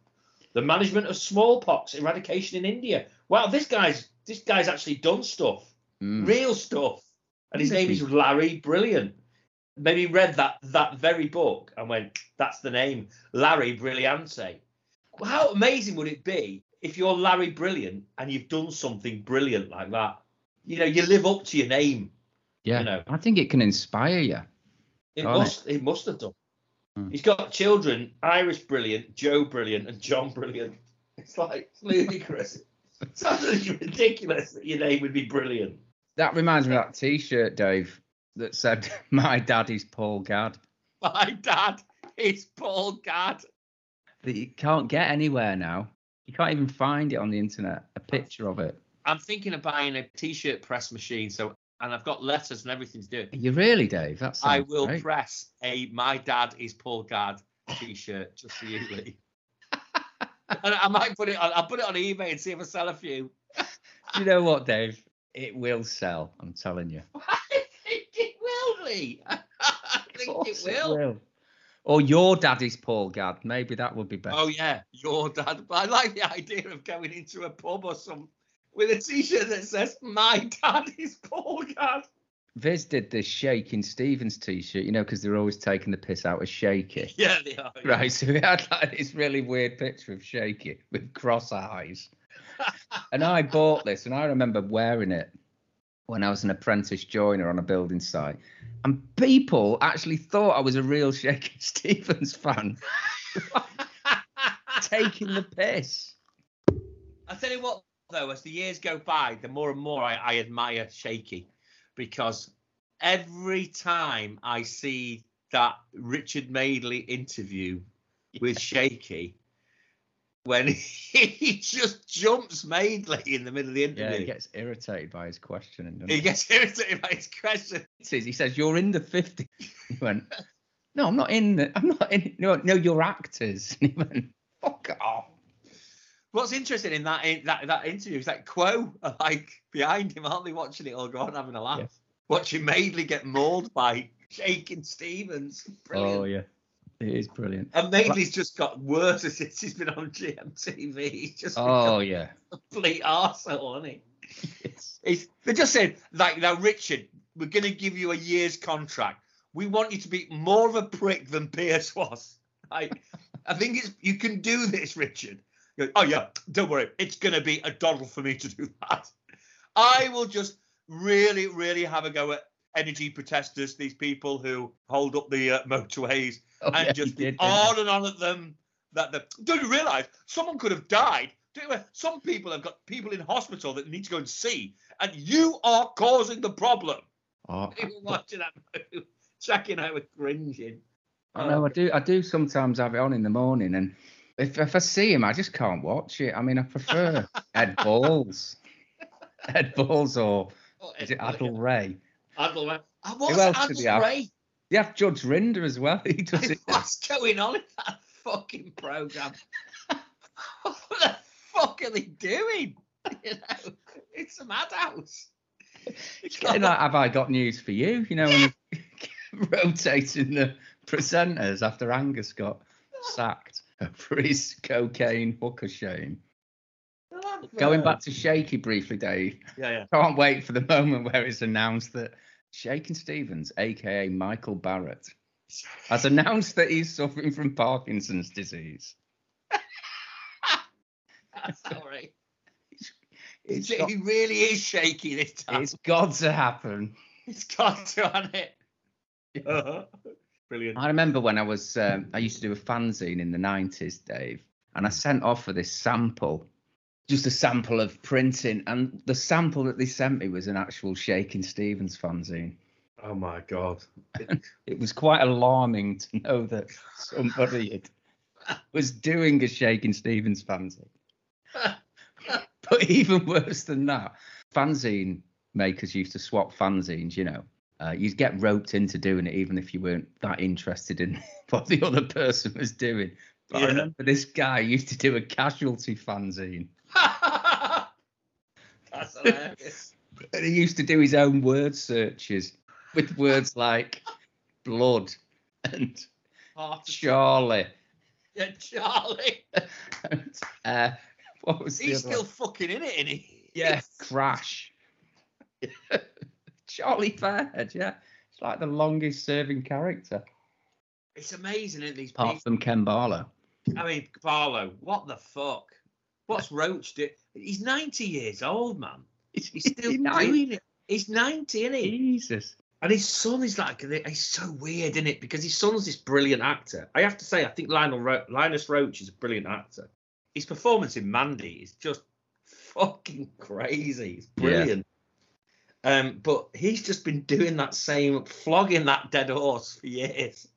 The Management of Smallpox, Eradication in India. Wow, this guy's this guy's actually done stuff. Mm. Real stuff. And his name is Larry Brilliant. Maybe read that that very book and went, that's the name, Larry Brillante. Well, how amazing would it be if you're Larry Brilliant and you've done something brilliant like that? You know, you live up to your name. Yeah, you know. I think it can inspire you. It must it? it must have done. He's got children, Iris Brilliant, Joe Brilliant, and John Brilliant. It's like ludicrous. It's absolutely ridiculous that your name would be Brilliant. That reminds me of that T-shirt, Dave, that said, "My dad is Paul Gadd." My dad is Paul Gadd. That you can't get anywhere now. You can't even find it on the internet, a picture of it. I'm thinking of buying a T-shirt press machine, so... and I've got letters and everything to do. You really, Dave? That's I will great. press a "My Dad is Paul Gadd" T-shirt just for you, Lee. And I might put it on. I'll put it on eBay and see if I sell a few. You know what, Dave? It will sell. I'm telling you. I think it will, Lee. I think it will. it will. Or your dad is Paul Gadd. Maybe that would be better. Oh yeah, your dad. But I like the idea of going into a pub or something with a T-shirt that says, "My dad is Paul Gadd." Viz did the Shakin' Stevens T-shirt, you know, because they're always taking the piss out of Shaky. Yeah, they are. Yeah. Right, so we had like this really weird picture of Shaky with cross eyes. And I bought this, and I remember wearing it when I was an apprentice joiner on a building site. And people actually thought I was a real Shakin' Stevens fan. Taking the piss. I'll tell you what, though, as the years go by, the more and more I, I admire Shaky, because every time I see that Richard Madeley interview with Shaky, when he, he just jumps mainly in the middle of the interview. Yeah, he gets irritated by his questioning, doesn't he? He gets irritated by his question. He says, "You're in the fifties." He went, "No, I'm not in the, I'm not in, no, no, you're actors." And he went, "Fuck off." What's interesting in that in, that, that interview is that Quo are like behind him, aren't they, watching it all go on, having a laugh. Yes. Watching Madeley get mauled by Shakin' Stevens. Brilliant. Oh, yeah. It is brilliant. And Madeley's just got worse since he's been on G M T V. He's just oh, yeah. a complete arsehole, hasn't he? Yes. He's, they're just saying, like, now, Richard, we're going to give you a year's contract. We want you to be more of a prick than Pierce was. Like, I think it's you can do this, Richard. He goes, "Oh, yeah, don't worry. It's going to be a doddle for me to do that. I will just really, really have a go at energy protesters, these people who hold up the uh, motorways oh, and yeah, just did, on and on at them. That the don't you realise someone could have died? Don't you, some people have got people in hospital that need to go and see, and you are causing the problem." Oh, people I, watching that movie, checking out with cringing. I know. Um, I do. I do sometimes have it on in the morning, and if if I see him, I just can't watch it. I mean, I prefer Ed Balls, Ed Balls, or oh, Ed is it Adel Ray? Adel Ray. I was Adel Ray. They have Judge Rinder as well. He does it. What's going on in that fucking program? What the fuck are they doing? You know, it's a madhouse. It's getting like, "Have I got news for you?" You know, yeah. And rotating the presenters after Angus got sacked for his cocaine hooker shame. Going back to Shaky briefly, Dave. Yeah, yeah. Can't wait for the moment where it's announced that Shakin' Stevens, a k a. Michael Barrett, has announced that he's suffering from Parkinson's disease. Sorry. It's, it's it, got, he really is shaky this time. It's got to happen. It's got to, hasn't it? Uh-huh. Brilliant. I remember when I was, um, I used to do a fanzine in the nineties, Dave, and I sent off for this sample. Just a sample of printing, and the sample that they sent me was an actual Shakin' Stevens fanzine. Oh my God. It was quite alarming to know that somebody had, was doing a Shakin' Stevens fanzine. But even worse than that, fanzine makers used to swap fanzines, you know. Uh, you'd get roped into doing it even if you weren't that interested in what the other person was doing. But yeah. I remember this guy used to do a casualty fanzine. That's hilarious. And he used to do his own word searches with words like blood and Heart Charlie. Yeah, Charlie. And, uh, what was He's the still one? Fucking in it, isn't he? Yeah, Crash. Charlie Fairhead, yeah. It's like the longest serving character. It's amazing, isn't it, these people? Apart from Ken Barlow. I mean, Barlow, what the fuck? What's Roach do? He's ninety years old, man. He's still doing it. He's ninety, isn't he? Jesus. And his son is like, he's so weird, isn't it? Because his son's this brilliant actor. I have to say, I think Lionel Ro- Linus Roach is a brilliant actor. His performance in Mandy is just fucking crazy. It's brilliant. Yeah. Um, but he's just been doing that same, flogging that dead horse for years.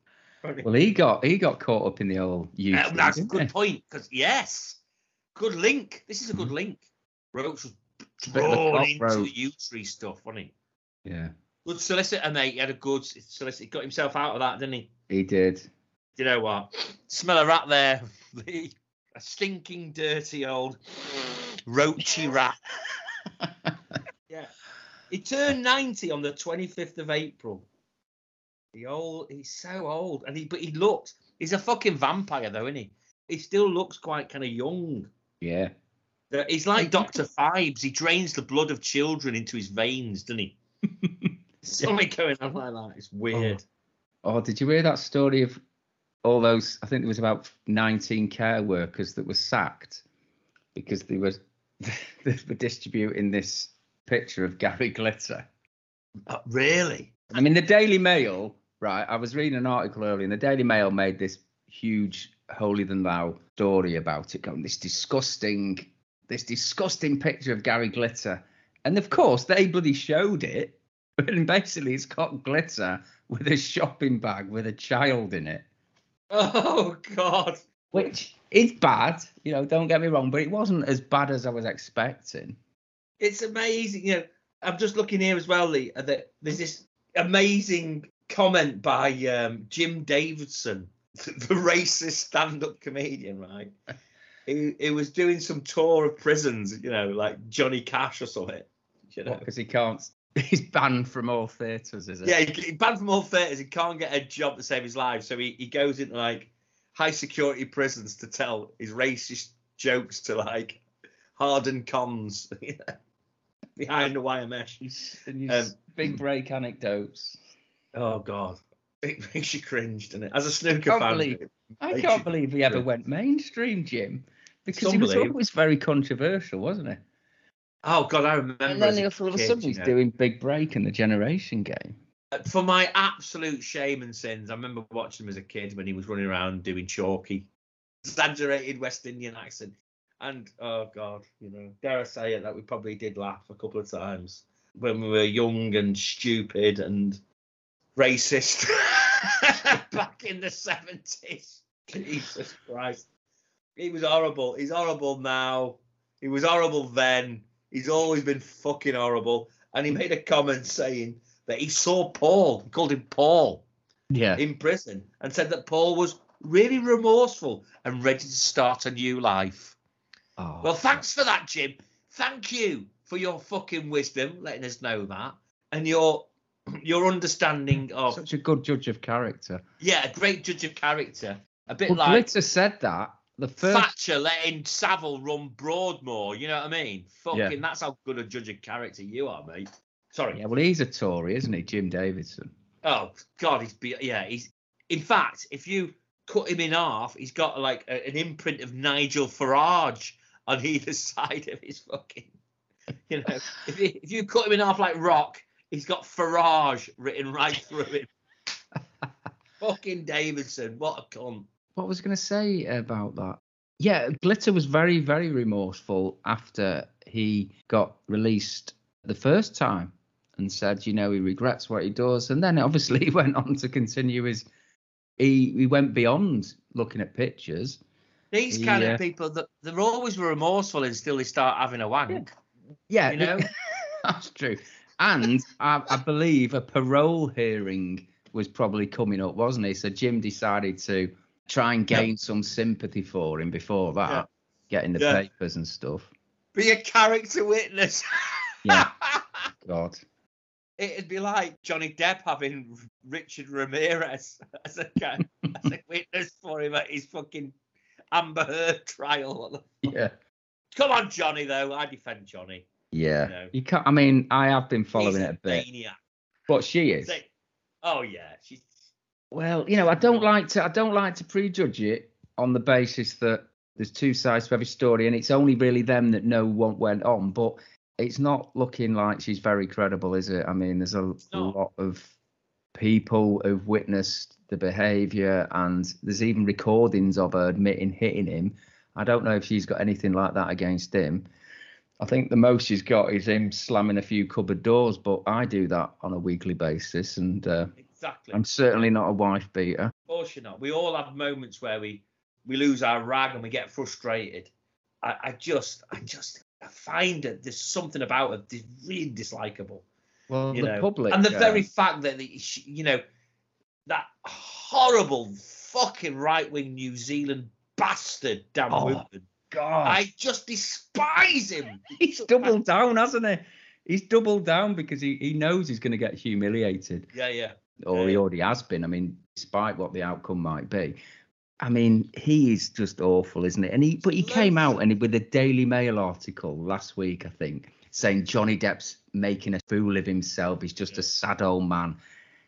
Well, he got he got caught up in the old youth. Uh, that's a good it? point. Because yes, good link. This is a good link. Roach was drawn into road. the U three stuff, wasn't he? Yeah. Good solicitor, mate. He had a good solicitor. He got himself out of that, didn't he? He did. Do you know what? Smell a rat there. A stinking, dirty old roachy rat. Yeah. He turned ninety on the twenty-fifth of April. He old, he's so old, and he but he looks. He's a fucking vampire, though, isn't he? He still looks quite kind of young. Yeah. He's like Doctor Fibes. He drains the blood of children into his veins, doesn't he? Something going on like that. It's weird. Oh. oh, did you hear that story of all those? I think there was about nineteen care workers that were sacked because they were they were distributing this picture of Gary Glitter. Oh, really? I mean, the Daily Mail, right, I was reading an article earlier, and the Daily Mail made this huge holier-than-thou story about it, going, this disgusting, this disgusting picture of Gary Glitter. And, of course, they bloody showed it, and basically it's got glitter with a shopping bag with a child in it. Oh, God. Which It's bad, you know, don't get me wrong, but it wasn't as bad as I was expecting. It's amazing, you know, I'm just looking here as well, Lee, that there's this amazing comment by um, Jim Davidson, the racist stand-up comedian, right? He, he was doing some tour of prisons, you know, like Johnny Cash or something. You know? What, because he can't... He's banned from all theatres, is it? Yeah, he's banned from all theatres. He can't get a job to save his life, so he, he goes into, like, high-security prisons to tell his racist jokes to, like, hardened cons, you know, behind the wire mesh. And um, Big Break anecdotes. Oh, God. It makes you cringe, doesn't it? As a snooker I fan... Believe, I can't believe he cringe. ever went mainstream, Jim, because he was always very controversial, wasn't he? Oh, God, I remember. And then all of a sudden he's doing Big Break in the Generation Game. For my absolute shame and sins, I remember watching him as a kid when he was running around doing Chalky. Exaggerated West Indian accent. And, oh, God, you know, dare I say it, that we probably did laugh a couple of times when we were young and stupid and racist back in the seventies. Jesus Christ. He was horrible. He's horrible now. He was horrible then. He's always been fucking horrible. And he made a comment saying that he saw Paul, called him Paul, yeah, in prison, and said that Paul was really remorseful and ready to start a new life. Oh, well, thanks for that, Jim. Thank you for your fucking wisdom, letting us know that, and your your understanding of... Such a good judge of character. Yeah, a great judge of character. A bit well, like... Glitter said that. The first... Thatcher letting Savile run Broadmoor, you know what I mean? Fucking, yeah. That's how good a judge of character you are, mate. Sorry. Yeah, well, he's a Tory, isn't he, Jim Davidson? Oh, God, he's... Be- yeah, he's... In fact, if you cut him in half, he's got, like, a, an imprint of Nigel Farage on either side of his fucking... You know, if, you, if you cut him in half like Rock, he's got Farage written right through him. Fucking Davidson, what a cunt. What was I going to say about that? Yeah, Glitter was very, very remorseful after he got released the first time and said, you know, he regrets what he does. And then obviously he went on to continue his... He, he went beyond looking at pictures. These he, kind uh, of people, that they're always remorseful until they start having a wank. Yeah, yeah, you know? That's true. And I, I believe a parole hearing was probably coming up, wasn't he? So Jim decided to... try and gain yep. some sympathy for him before that, yeah. getting the yeah. papers and stuff. Be a character witness. Yeah. God. It'd be like Johnny Depp having Richard Ramirez as a, as a witness for him at his fucking Amber Heard trial. Yeah. Come on, Johnny, though. I defend Johnny. Yeah. You know. You can't. I mean, I have been following He's it a, a bit. Maniac. But she is. Like, oh, yeah. She's. Well, you know, I don't like to I don't like to prejudge it on the basis that there's two sides to every story and it's only really them that know what went on. But it's not looking like she's very credible, is it? I mean, there's a lot of people who've witnessed the behaviour and there's even recordings of her admitting hitting him. I don't know if she's got anything like that against him. I think the most she's got is him slamming a few cupboard doors, but I do that on a weekly basis and... Uh, Exactly. I'm certainly not a wife beater. Of course you're not. We all have moments where we, we lose our rag and we get frustrated. I, I just, I just, I find that there's something about it that's really dislikable. Well, you the know? public. And the yeah. very fact that, you know, that horrible fucking right-wing New Zealand bastard, Dan Wootton. Oh, God. I just despise him. He's doubled down, hasn't he? He's doubled down because he, he knows he's going to get humiliated. Yeah, yeah. Or yeah. he already has been. I mean, despite what the outcome might be, I mean, he is just awful, isn't it? And he, but he came out and with a Daily Mail article last week, I think, saying Johnny Depp's making a fool of himself. He's just yeah. a sad old man.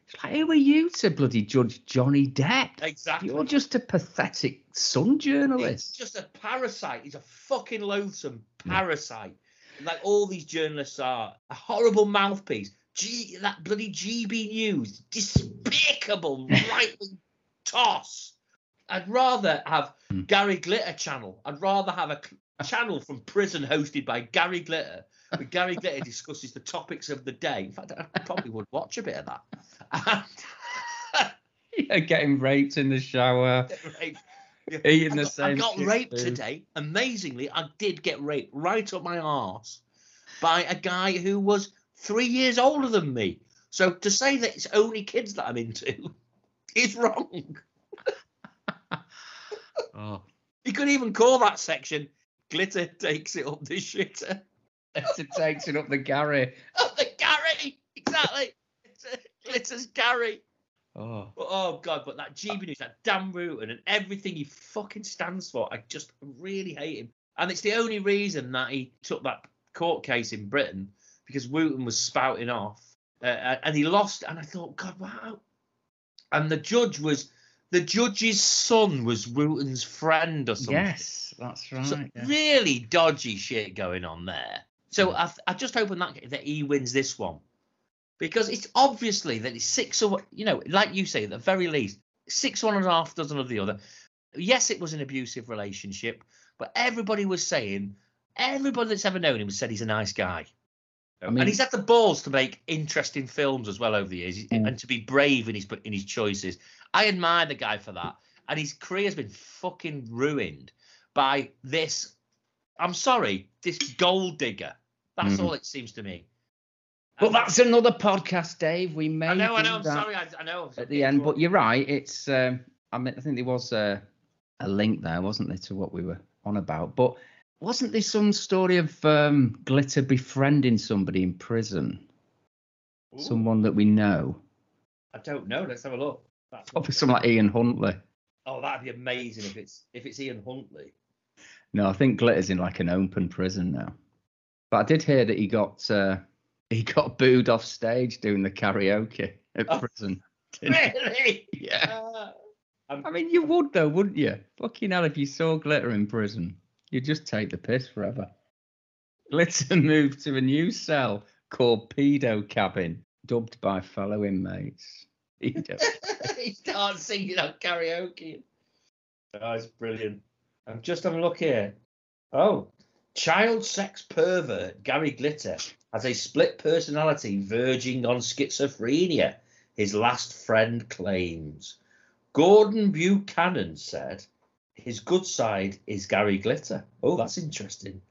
It's like, who are you to bloody judge Johnny Depp? Exactly. You're just a pathetic Sun journalist. He's just a parasite. He's a fucking loathsome parasite, yeah. like all these journalists are. A horrible mouthpiece. G, that bloody G B News, despicable right-wing toss. I'd rather have mm. Gary Glitter channel. I'd rather have a channel from prison hosted by Gary Glitter, where Gary Glitter discusses the topics of the day. In fact, I probably would watch a bit of that. And yeah, getting raped in the shower. Raped. Eating the same. I got shit, raped dude. today. Amazingly, I did get raped right up my arse by a guy who was three years older than me. So to say that it's only kids that I'm into is wrong. Oh. You could even call that section Glitter Takes It Up the Shitter. Glitter Takes It Up the Gary. Up the Gary! Exactly. Glitter's Gary. Oh. But, oh, God, but that G B News, that Dan Wootton and everything he fucking stands for, I just really hate him. And it's the only reason that he took that court case in Britain, because Wootton was spouting off. Uh, and he lost, and I thought, God, wow. And the judge was... The judge's son was Wootton's friend or something. Yes, that's right. So yeah. Really dodgy shit going on there. So yeah. I, th- I just hope that, that he wins this one. Because it's obviously that it's six or, you know, like you say, at the very least, six one and a half dozen of the other. Yes, it was an abusive relationship, but everybody was saying, everybody that's ever known him said he's a nice guy. I mean, and he's had the balls to make interesting films as well over the years, mm. and to be brave in his in his choices. I admire the guy for that. And his career has been fucking ruined by this, I'm sorry, this gold digger. That's mm. all it seems to me. Well, um, that's another podcast, Dave. We may I know, I know, I'm sorry, I, I know. At the end, but you're right. It's, um, I mean, I think there was a, a link there, wasn't there, to what we were on about. But wasn't there some story of um, Glitter befriending somebody in prison? Ooh. Someone that we know? I don't know. Let's have a look. That's probably something like Ian Huntley. Oh, that'd be amazing if it's if it's Ian Huntley. No, I think Glitter's in like an open prison now. But I did hear that he got uh, he got booed off stage doing the karaoke at oh, prison. Really? Yeah. Uh, I mean, you would though, wouldn't you? Fucking hell, if you saw Glitter in prison, you'd just take the piss forever. Glitter moved to a new cell called Pedo Cabin, dubbed by fellow inmates. He, he starts singing on karaoke. Oh, it's brilliant. I'm just having a look here. Oh, child sex pervert Gary Glitter has a split personality verging on schizophrenia, his last friend claims. Gordon Buchanan said his good side is Gary Glitter. Oh, that's interesting.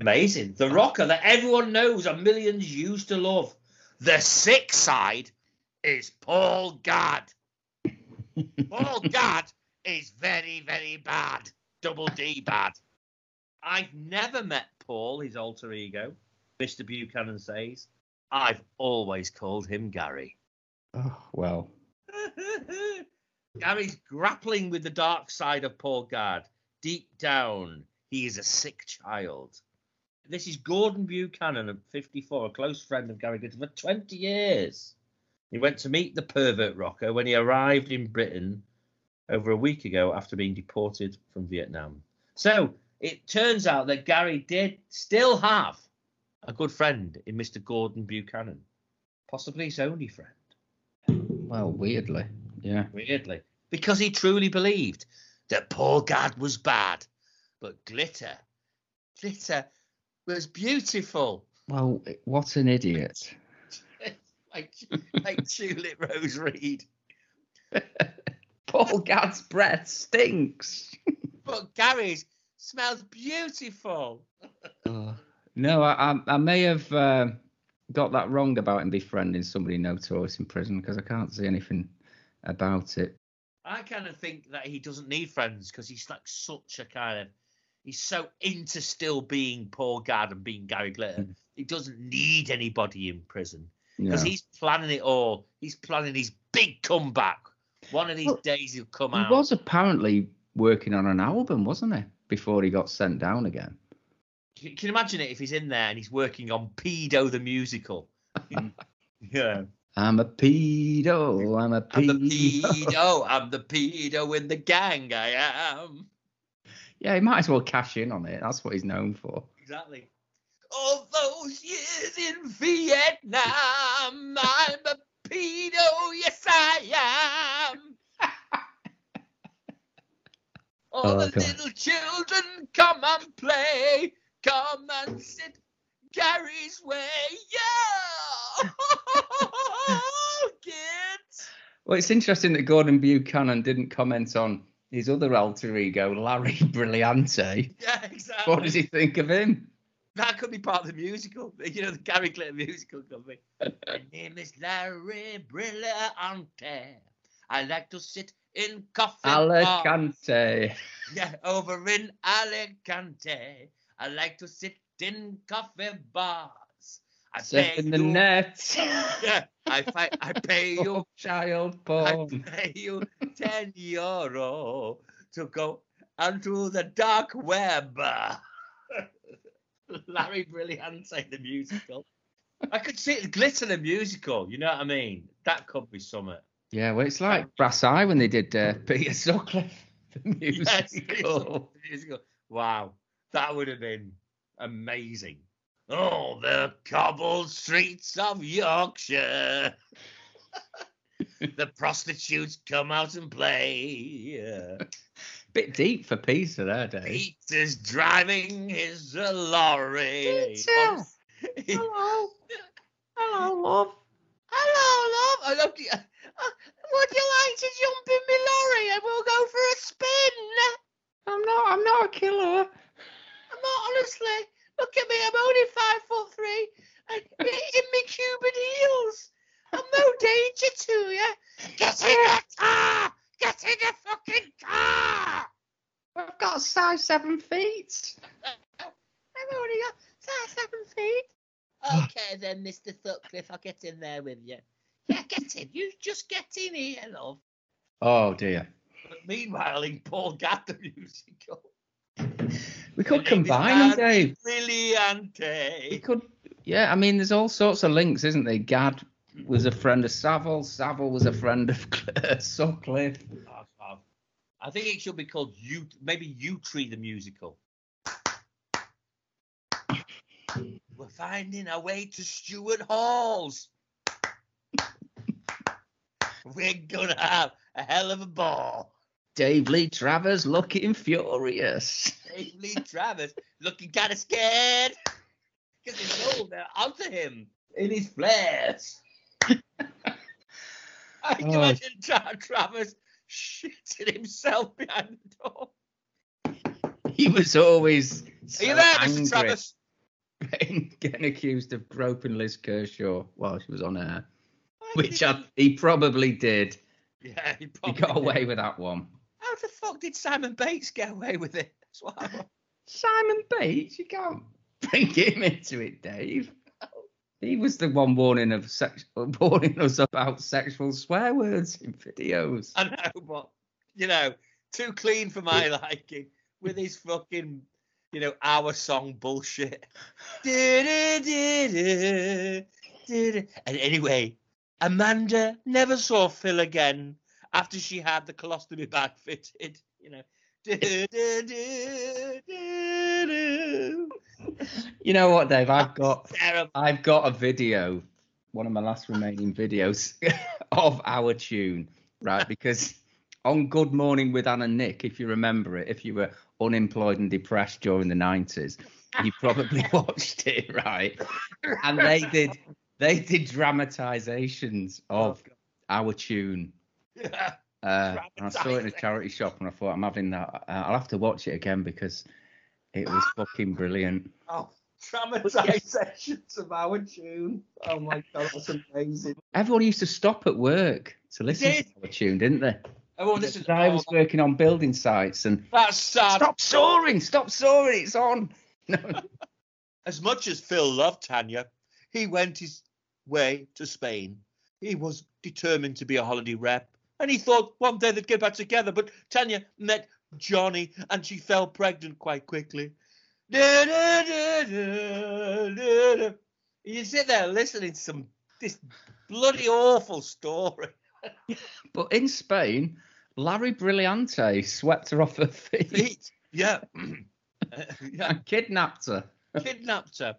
Amazing. The rocker that everyone knows and millions used to love. The sick side is Paul Gadd. Paul Gadd is very, very bad. Double D bad. I've never met Paul, his alter ego, Mister Buchanan says. I've always called him Gary. Oh, well. Gary's grappling with the dark side of Paul Gadd. Deep down, he is a sick child. This is Gordon Buchanan of fifty-four, a close friend of Gary Glitter for twenty years. He went to meet the pervert rocker when he arrived in Britain over a week ago after being deported from Vietnam. So it turns out that Gary did still have a good friend in Mister Gordon Buchanan, possibly his only friend. Well, weirdly, yeah. Weirdly, because he truly believed that Paul Gadd was bad, but Glitter, Glitter was beautiful. Well, what an idiot. Like, like Tulip Rose Reed. Paul Gadd's breath stinks. But Gary's smells beautiful. Oh, no, I, I, I may have uh, got that wrong about him befriending somebody notorious in prison, because I can't see anything about it. I kind of think that he doesn't need friends because he's like such a kind of... He's so into still being Paul Gadd and being Gary Glitter. He doesn't need anybody in prison. Because no. He's planning it all. He's planning his big comeback. One of these well, days he'll come he out. He was apparently working on an album, wasn't he? Before he got sent down again. Can you imagine it if he's in there and he's working on Pedo the Musical? Yeah. I'm a pedo. I'm a pedo. I'm the pedo. I'm the pedo in the gang. I am. Yeah, he might as well cash in on it. That's what he's known for. Exactly. All those years in Vietnam, I'm a pedo, yes I am. All oh, the God. Little children, come and play, come and sit Gary's way, yeah. Kids. Well, it's interesting that Gordon Buchanan didn't comment on his other alter ego, Larry Brilliante. Yeah, exactly. What does he think of him? That could be part of the musical. You know, the Gary Glitter musical could be. My name is Larry Brilliante. I like to sit in coffee. Alicante. Bars. Yeah, over in Alicante. I like to sit in coffee bars. I Step pay in the you. net. Yeah, I, fight, I pay you. Oh, child porn. I pay you ten euro to go onto the dark web. Larry Brilliante, the musical. I could see it glitter the musical, you know what I mean? That could be something. Yeah, well, it's like Brass Eye when they did uh, Peter Sutcliffe, the musical. Yes, musical. Wow, that would have been amazing. Oh, the cobbled streets of Yorkshire. The prostitutes come out and play. Yeah. Bit deep for Peter there, Dave. Peter's driving his lorry. Peter! Hello. Hello, love. Hello, love. I love you. Uh, would you like to jump in my lorry and we'll go for a spin? I'm not, I'm not a killer. I'm not, honestly. Look at me, I'm only five foot three. And in me Cuban heels. I'm no danger to you. Get in the car! Get in the fucking car! I've got a size seven feet. I've only got size seven feet. Okay then, Mister Sutcliffe, I'll get in there with you. Yeah, get in. You just get in here, love. Oh, dear. But meanwhile, in Paul Gadd the musical. We could combine them, Dave. Brilliante. We could, yeah, I mean, there's all sorts of links, isn't there? Gadd was a friend of Savile. Savile was a friend of Sutcliffe. I think it should be called U, maybe U Tree the musical. We're finding our way to Stuart Hall's. We're gonna have a hell of a ball. Dave Lee Travis looking furious. Dave Lee Travis looking kind of scared because they know they're onto him in his flares. I can oh. imagine John Travis shitting himself behind the door. He was always so Are you there, angry. Mister Travis? Getting accused of groping Liz Kershaw while she was on air, Why which I, he... he probably did. Yeah, he probably he got did. away with that one. How the fuck did Simon Bates get away with it? That's what I want. Simon Bates? You can't bring him into it, Dave. He was the one warning of sex, warning us about sexual swear words in videos. I know, but, you know, too clean for my liking with his fucking, you know, our song bullshit. And anyway, Amanda never saw Phil again after she had the colostomy bag fitted, you know. You know what, Dave? I've got I've got a video, one of my last remaining videos of Our Tune, right? Because on Good Morning with Anna Nick, if you remember it, if you were unemployed and depressed during the nineties, you probably watched it, right? And they did they did dramatizations of Our Tune. Yeah. Uh, and I saw it in a charity shop and I thought, I'm having that. I'll have to watch it again because it was fucking brilliant. Oh, dramatisations of Our Tune. Oh my God, that's amazing. Everyone used to stop at work to listen to Our Tune, didn't they? Everyone listened. I was working on building sites and that's sad. Stop soaring, stop soaring, it's on. As much as Phil loved Tanya, he went his way to Spain. He was determined to be a holiday rep. And he thought one day they'd get back together, but Tanya met Johnny and she fell pregnant quite quickly. Da, da, da, da, da, da. You sit there listening to some this bloody awful story. But in Spain, Larry Brilliante swept her off her feet. feet. Yeah. uh, yeah. And kidnapped her. Kidnapped her.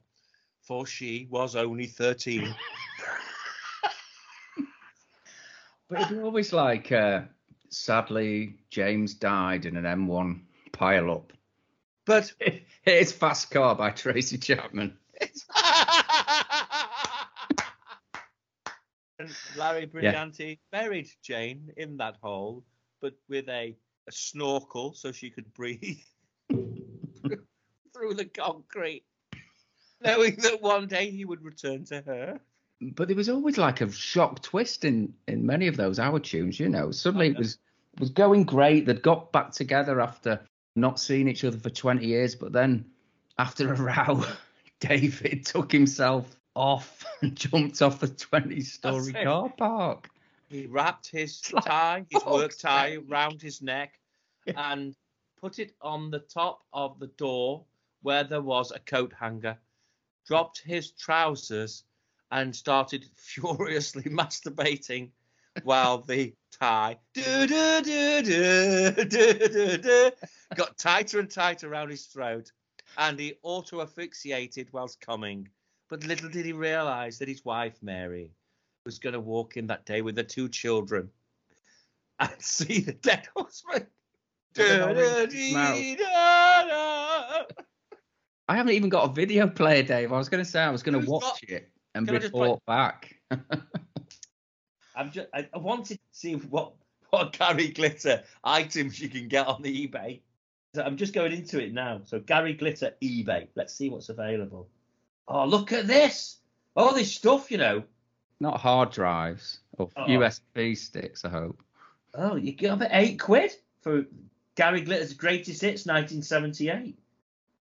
For she was only thirteen. But it'd be always like, uh, sadly, James died in an M one pile-up. But here's Fast Car by Tracy Chapman. Larry Brilliante yeah. buried Jane in that hole, but with a a snorkel so she could breathe through the concrete, knowing that one day he would return to her. But there was always like a shock twist in, in many of those Our Tunes, you know. Suddenly it was it was going great. They'd got back together after not seeing each other for twenty years. But then after a row, David took himself off and jumped off a twenty-storey car park. He wrapped his tie, his work tie, round his neck yeah. and put it on the top of the door where there was a coat hanger, dropped his trousers and started furiously masturbating while the tie do, do, do, do, do, do, do, got tighter and tighter around his throat, and he auto-asphyxiated whilst coming. But little did he realise that his wife, Mary, was going to walk in that day with the two children and see the dead husband. I haven't even got a video player, Dave. I was going to say I was going to watch got, it and report back. I'm just, I, I wanted to see what, what Gary Glitter items you can get on the eBay. So I'm just going into it now. So Gary Glitter eBay. Let's see what's available. Oh, look at this. All this stuff, you know. Not hard drives or oh. U S B sticks, I hope. Oh, you got it eight quid for Gary Glitter's Greatest Hits, nineteen seventy-eight.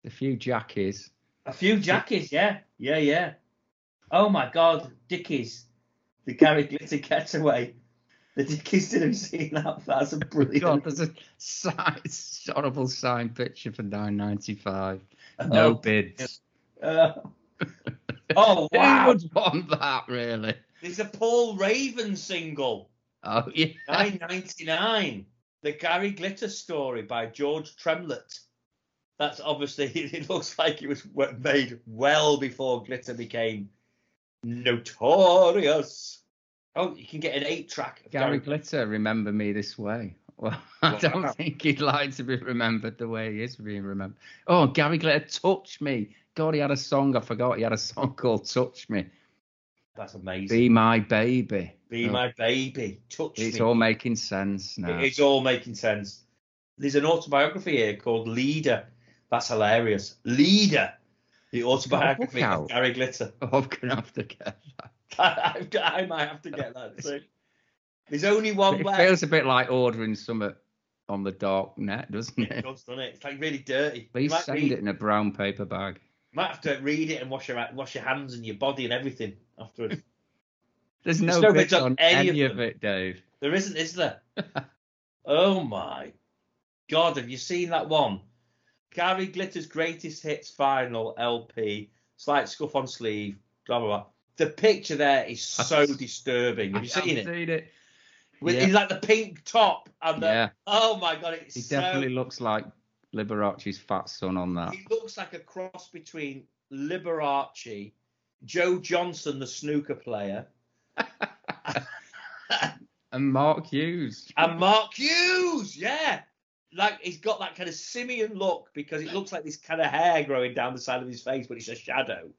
A few jackies. A few jackies, yeah. Yeah, yeah. Oh, my God. Dickies. The Gary Glitter Getaway. The Dickies did have seen that. That's a brilliant. God, there's a size, horrible signed picture for nine ninety-five. No oh. bids. Uh, oh, wow. Who would want that, really? There's a Paul Raven single. Oh, yeah. nine ninety-nine. The Gary Glitter Story by George Tremlett. That's obviously, it looks like it was made well before Glitter became notorious. Oh, you can get an eight-track. Gary, Gary Glitter, Remember Me This Way. Well, I don't wow. think he'd like to be remembered the way he is being remembered. Oh, Gary Glitter, Touch Me. God, he had a song. I forgot he had a song called Touch Me. That's amazing. Be My Baby. Be oh. My Baby. Touch it's Me. It's all making sense now. It's all making sense. There's an autobiography here called Leader. That's hilarious. Leader. The autobiography oh, of Gary Glitter. Oh, I'm going to have to get that. I might have to get that too. There's only one it left. It feels a bit like ordering something on the dark net, doesn't it? It does, doesn't it? It's like really dirty. Please send read, it in a brown paper bag. You might have to read it and wash your wash your hands and your body and everything afterwards. There's, There's no, no bit on any, any of, of it, Dave. There isn't, is there? Oh, my God. Have you seen that one? Gary Glitter's Greatest Hits Final L P, Slight Scuff on Sleeve, blah, blah, blah. The picture there is so disturbing. Have you seen it? I've seen it. With yeah. like the pink top and the, yeah. oh my God, it's He so, definitely looks like Liberace's fat son on that. He looks like a cross between Liberace, Joe Johnson, the snooker player. And Mark Hughes. And Mark Hughes, yeah. Like, he's got that kind of simian look because it looks like this kind of hair growing down the side of his face, but it's a shadow.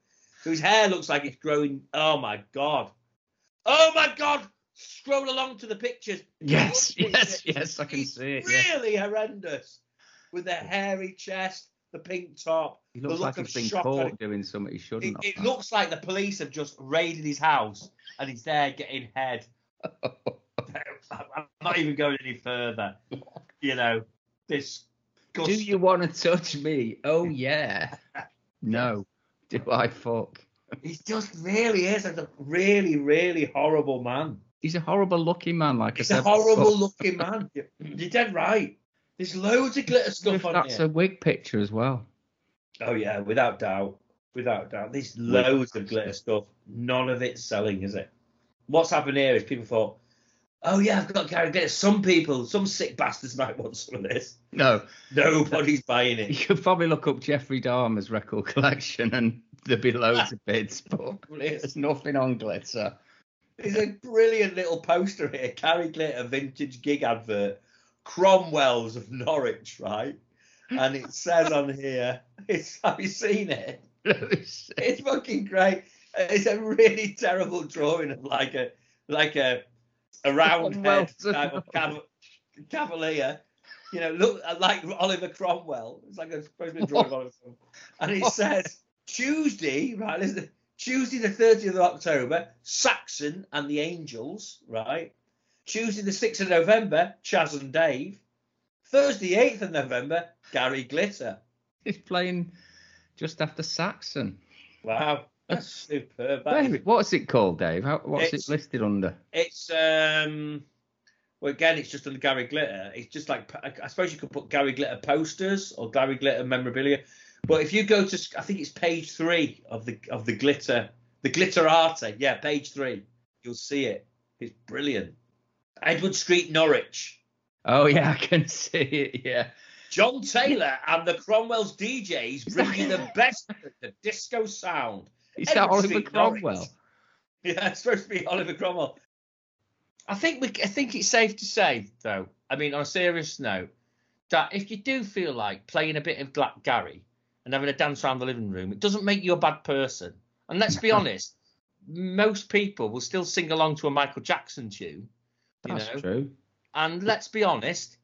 So his hair looks like it's growing. Oh, my God. Oh, my God. Scroll along to the pictures. Yes, yes, yes, I can see it. It's really horrendous with the hairy chest, the pink top. He looks like he's been caught doing something he shouldn't have. It looks like the police have just raided his house and he's there getting head. I'm not even going any further, you know. Disgusting. Do you want to touch me? Oh, yeah. No. Do I fuck? He just really is a really, really horrible man. He's a horrible looking man, like He's I said. He's a horrible looking man. You're dead right. There's loads of glitter stuff on here. That's a wig picture as well. Oh, yeah, without doubt. Without doubt. There's loads of glitter stuff. None of it's selling, is it? What's happened here is people thought, oh, yeah, I've got Gary Glitter. Some people, some sick bastards might want some of this. No. Nobody's buying it. You could probably look up Jeffrey Dahmer's record collection and there'd be loads of bids, but there's nothing on glitter. There's a brilliant little poster here. Gary Glitter vintage gig advert. Cromwell's of Norwich, right? And it says on here, it's, have you seen it? It's fucking great. It's a really terrible drawing of like a, like a, a round head type of cav- cavalier you know, look like Oliver Cromwell. It's like a supposed to be a drawing of Oliver Cromwell. And it says Tuesday, right? Listen, Tuesday the thirtieth of October, Saxon and the Angels, right? Tuesday the sixth of November, Chaz and Dave. Thursday the eighth of November, Gary Glitter. He's playing just after Saxon. Wow. That's superb. David, what's it called, Dave? How, what's it's, it listed under? It's, um, well, again, it's just under Gary Glitter. It's just like, I suppose you could put Gary Glitter posters or Gary Glitter memorabilia. But if you go to, I think it's page three of the of the Glitter, the Glitterate. Yeah, page three. You'll see it. It's brilliant. Edward Street, Norwich. Oh, yeah, I can see it, yeah. John Taylor and the Cromwell's D Js bringing the best of the disco sound. Is that Oliver Cromwell? Yeah, it's supposed to be Oliver Cromwell. I think we. I think it's safe to say, though, I mean, on a serious note, that if you do feel like playing a bit of Gary and having a dance around the living room, it doesn't make you a bad person. And let's be honest, most people will still sing along to a Michael Jackson tune. You That's know? True. And let's be honest,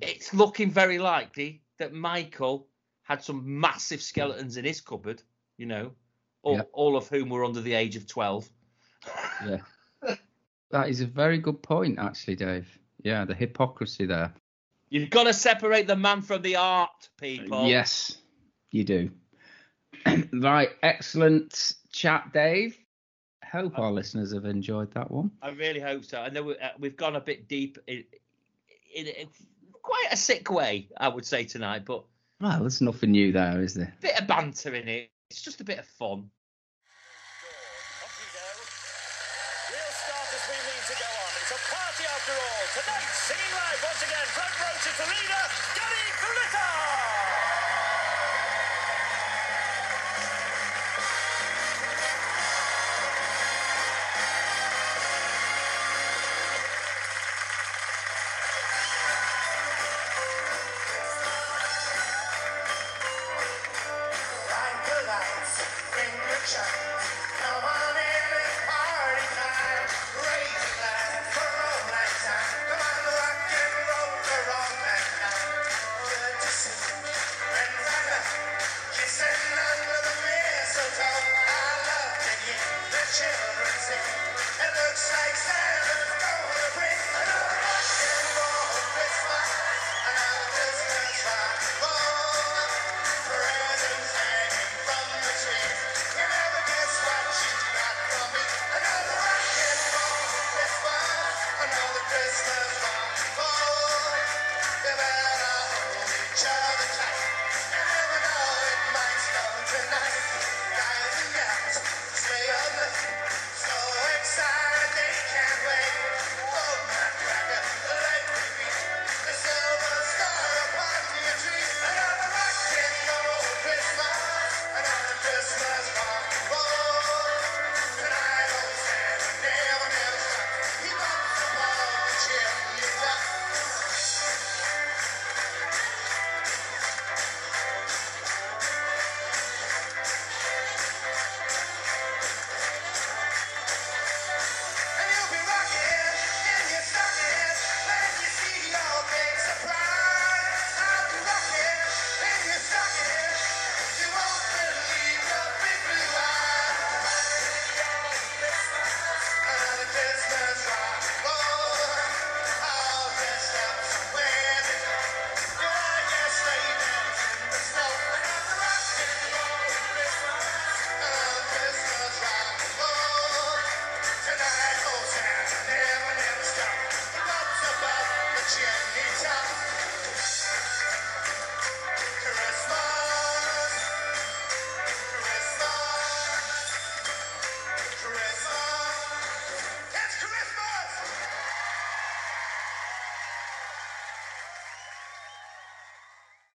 it's looking very likely that Michael had some massive skeletons in his cupboard, you know, all, yeah. all of whom were under the age of twelve. Yeah. That is a very good point, actually, Dave. Yeah, the hypocrisy there. You've got to separate the man from the art, people. Yes, you do. Right, excellent chat, Dave. Hope our I, listeners have enjoyed that one. I really hope so. I know we, uh, we've gone a bit deep in, in, in quite a sick way, I would say, tonight. But well, there's nothing new there, is there? Bit of banter in it. It's just a bit of fun. We'll start as we mean to go on. It's a party after all. Tonight, singing live once again, front row to Farina, Gary Glitter.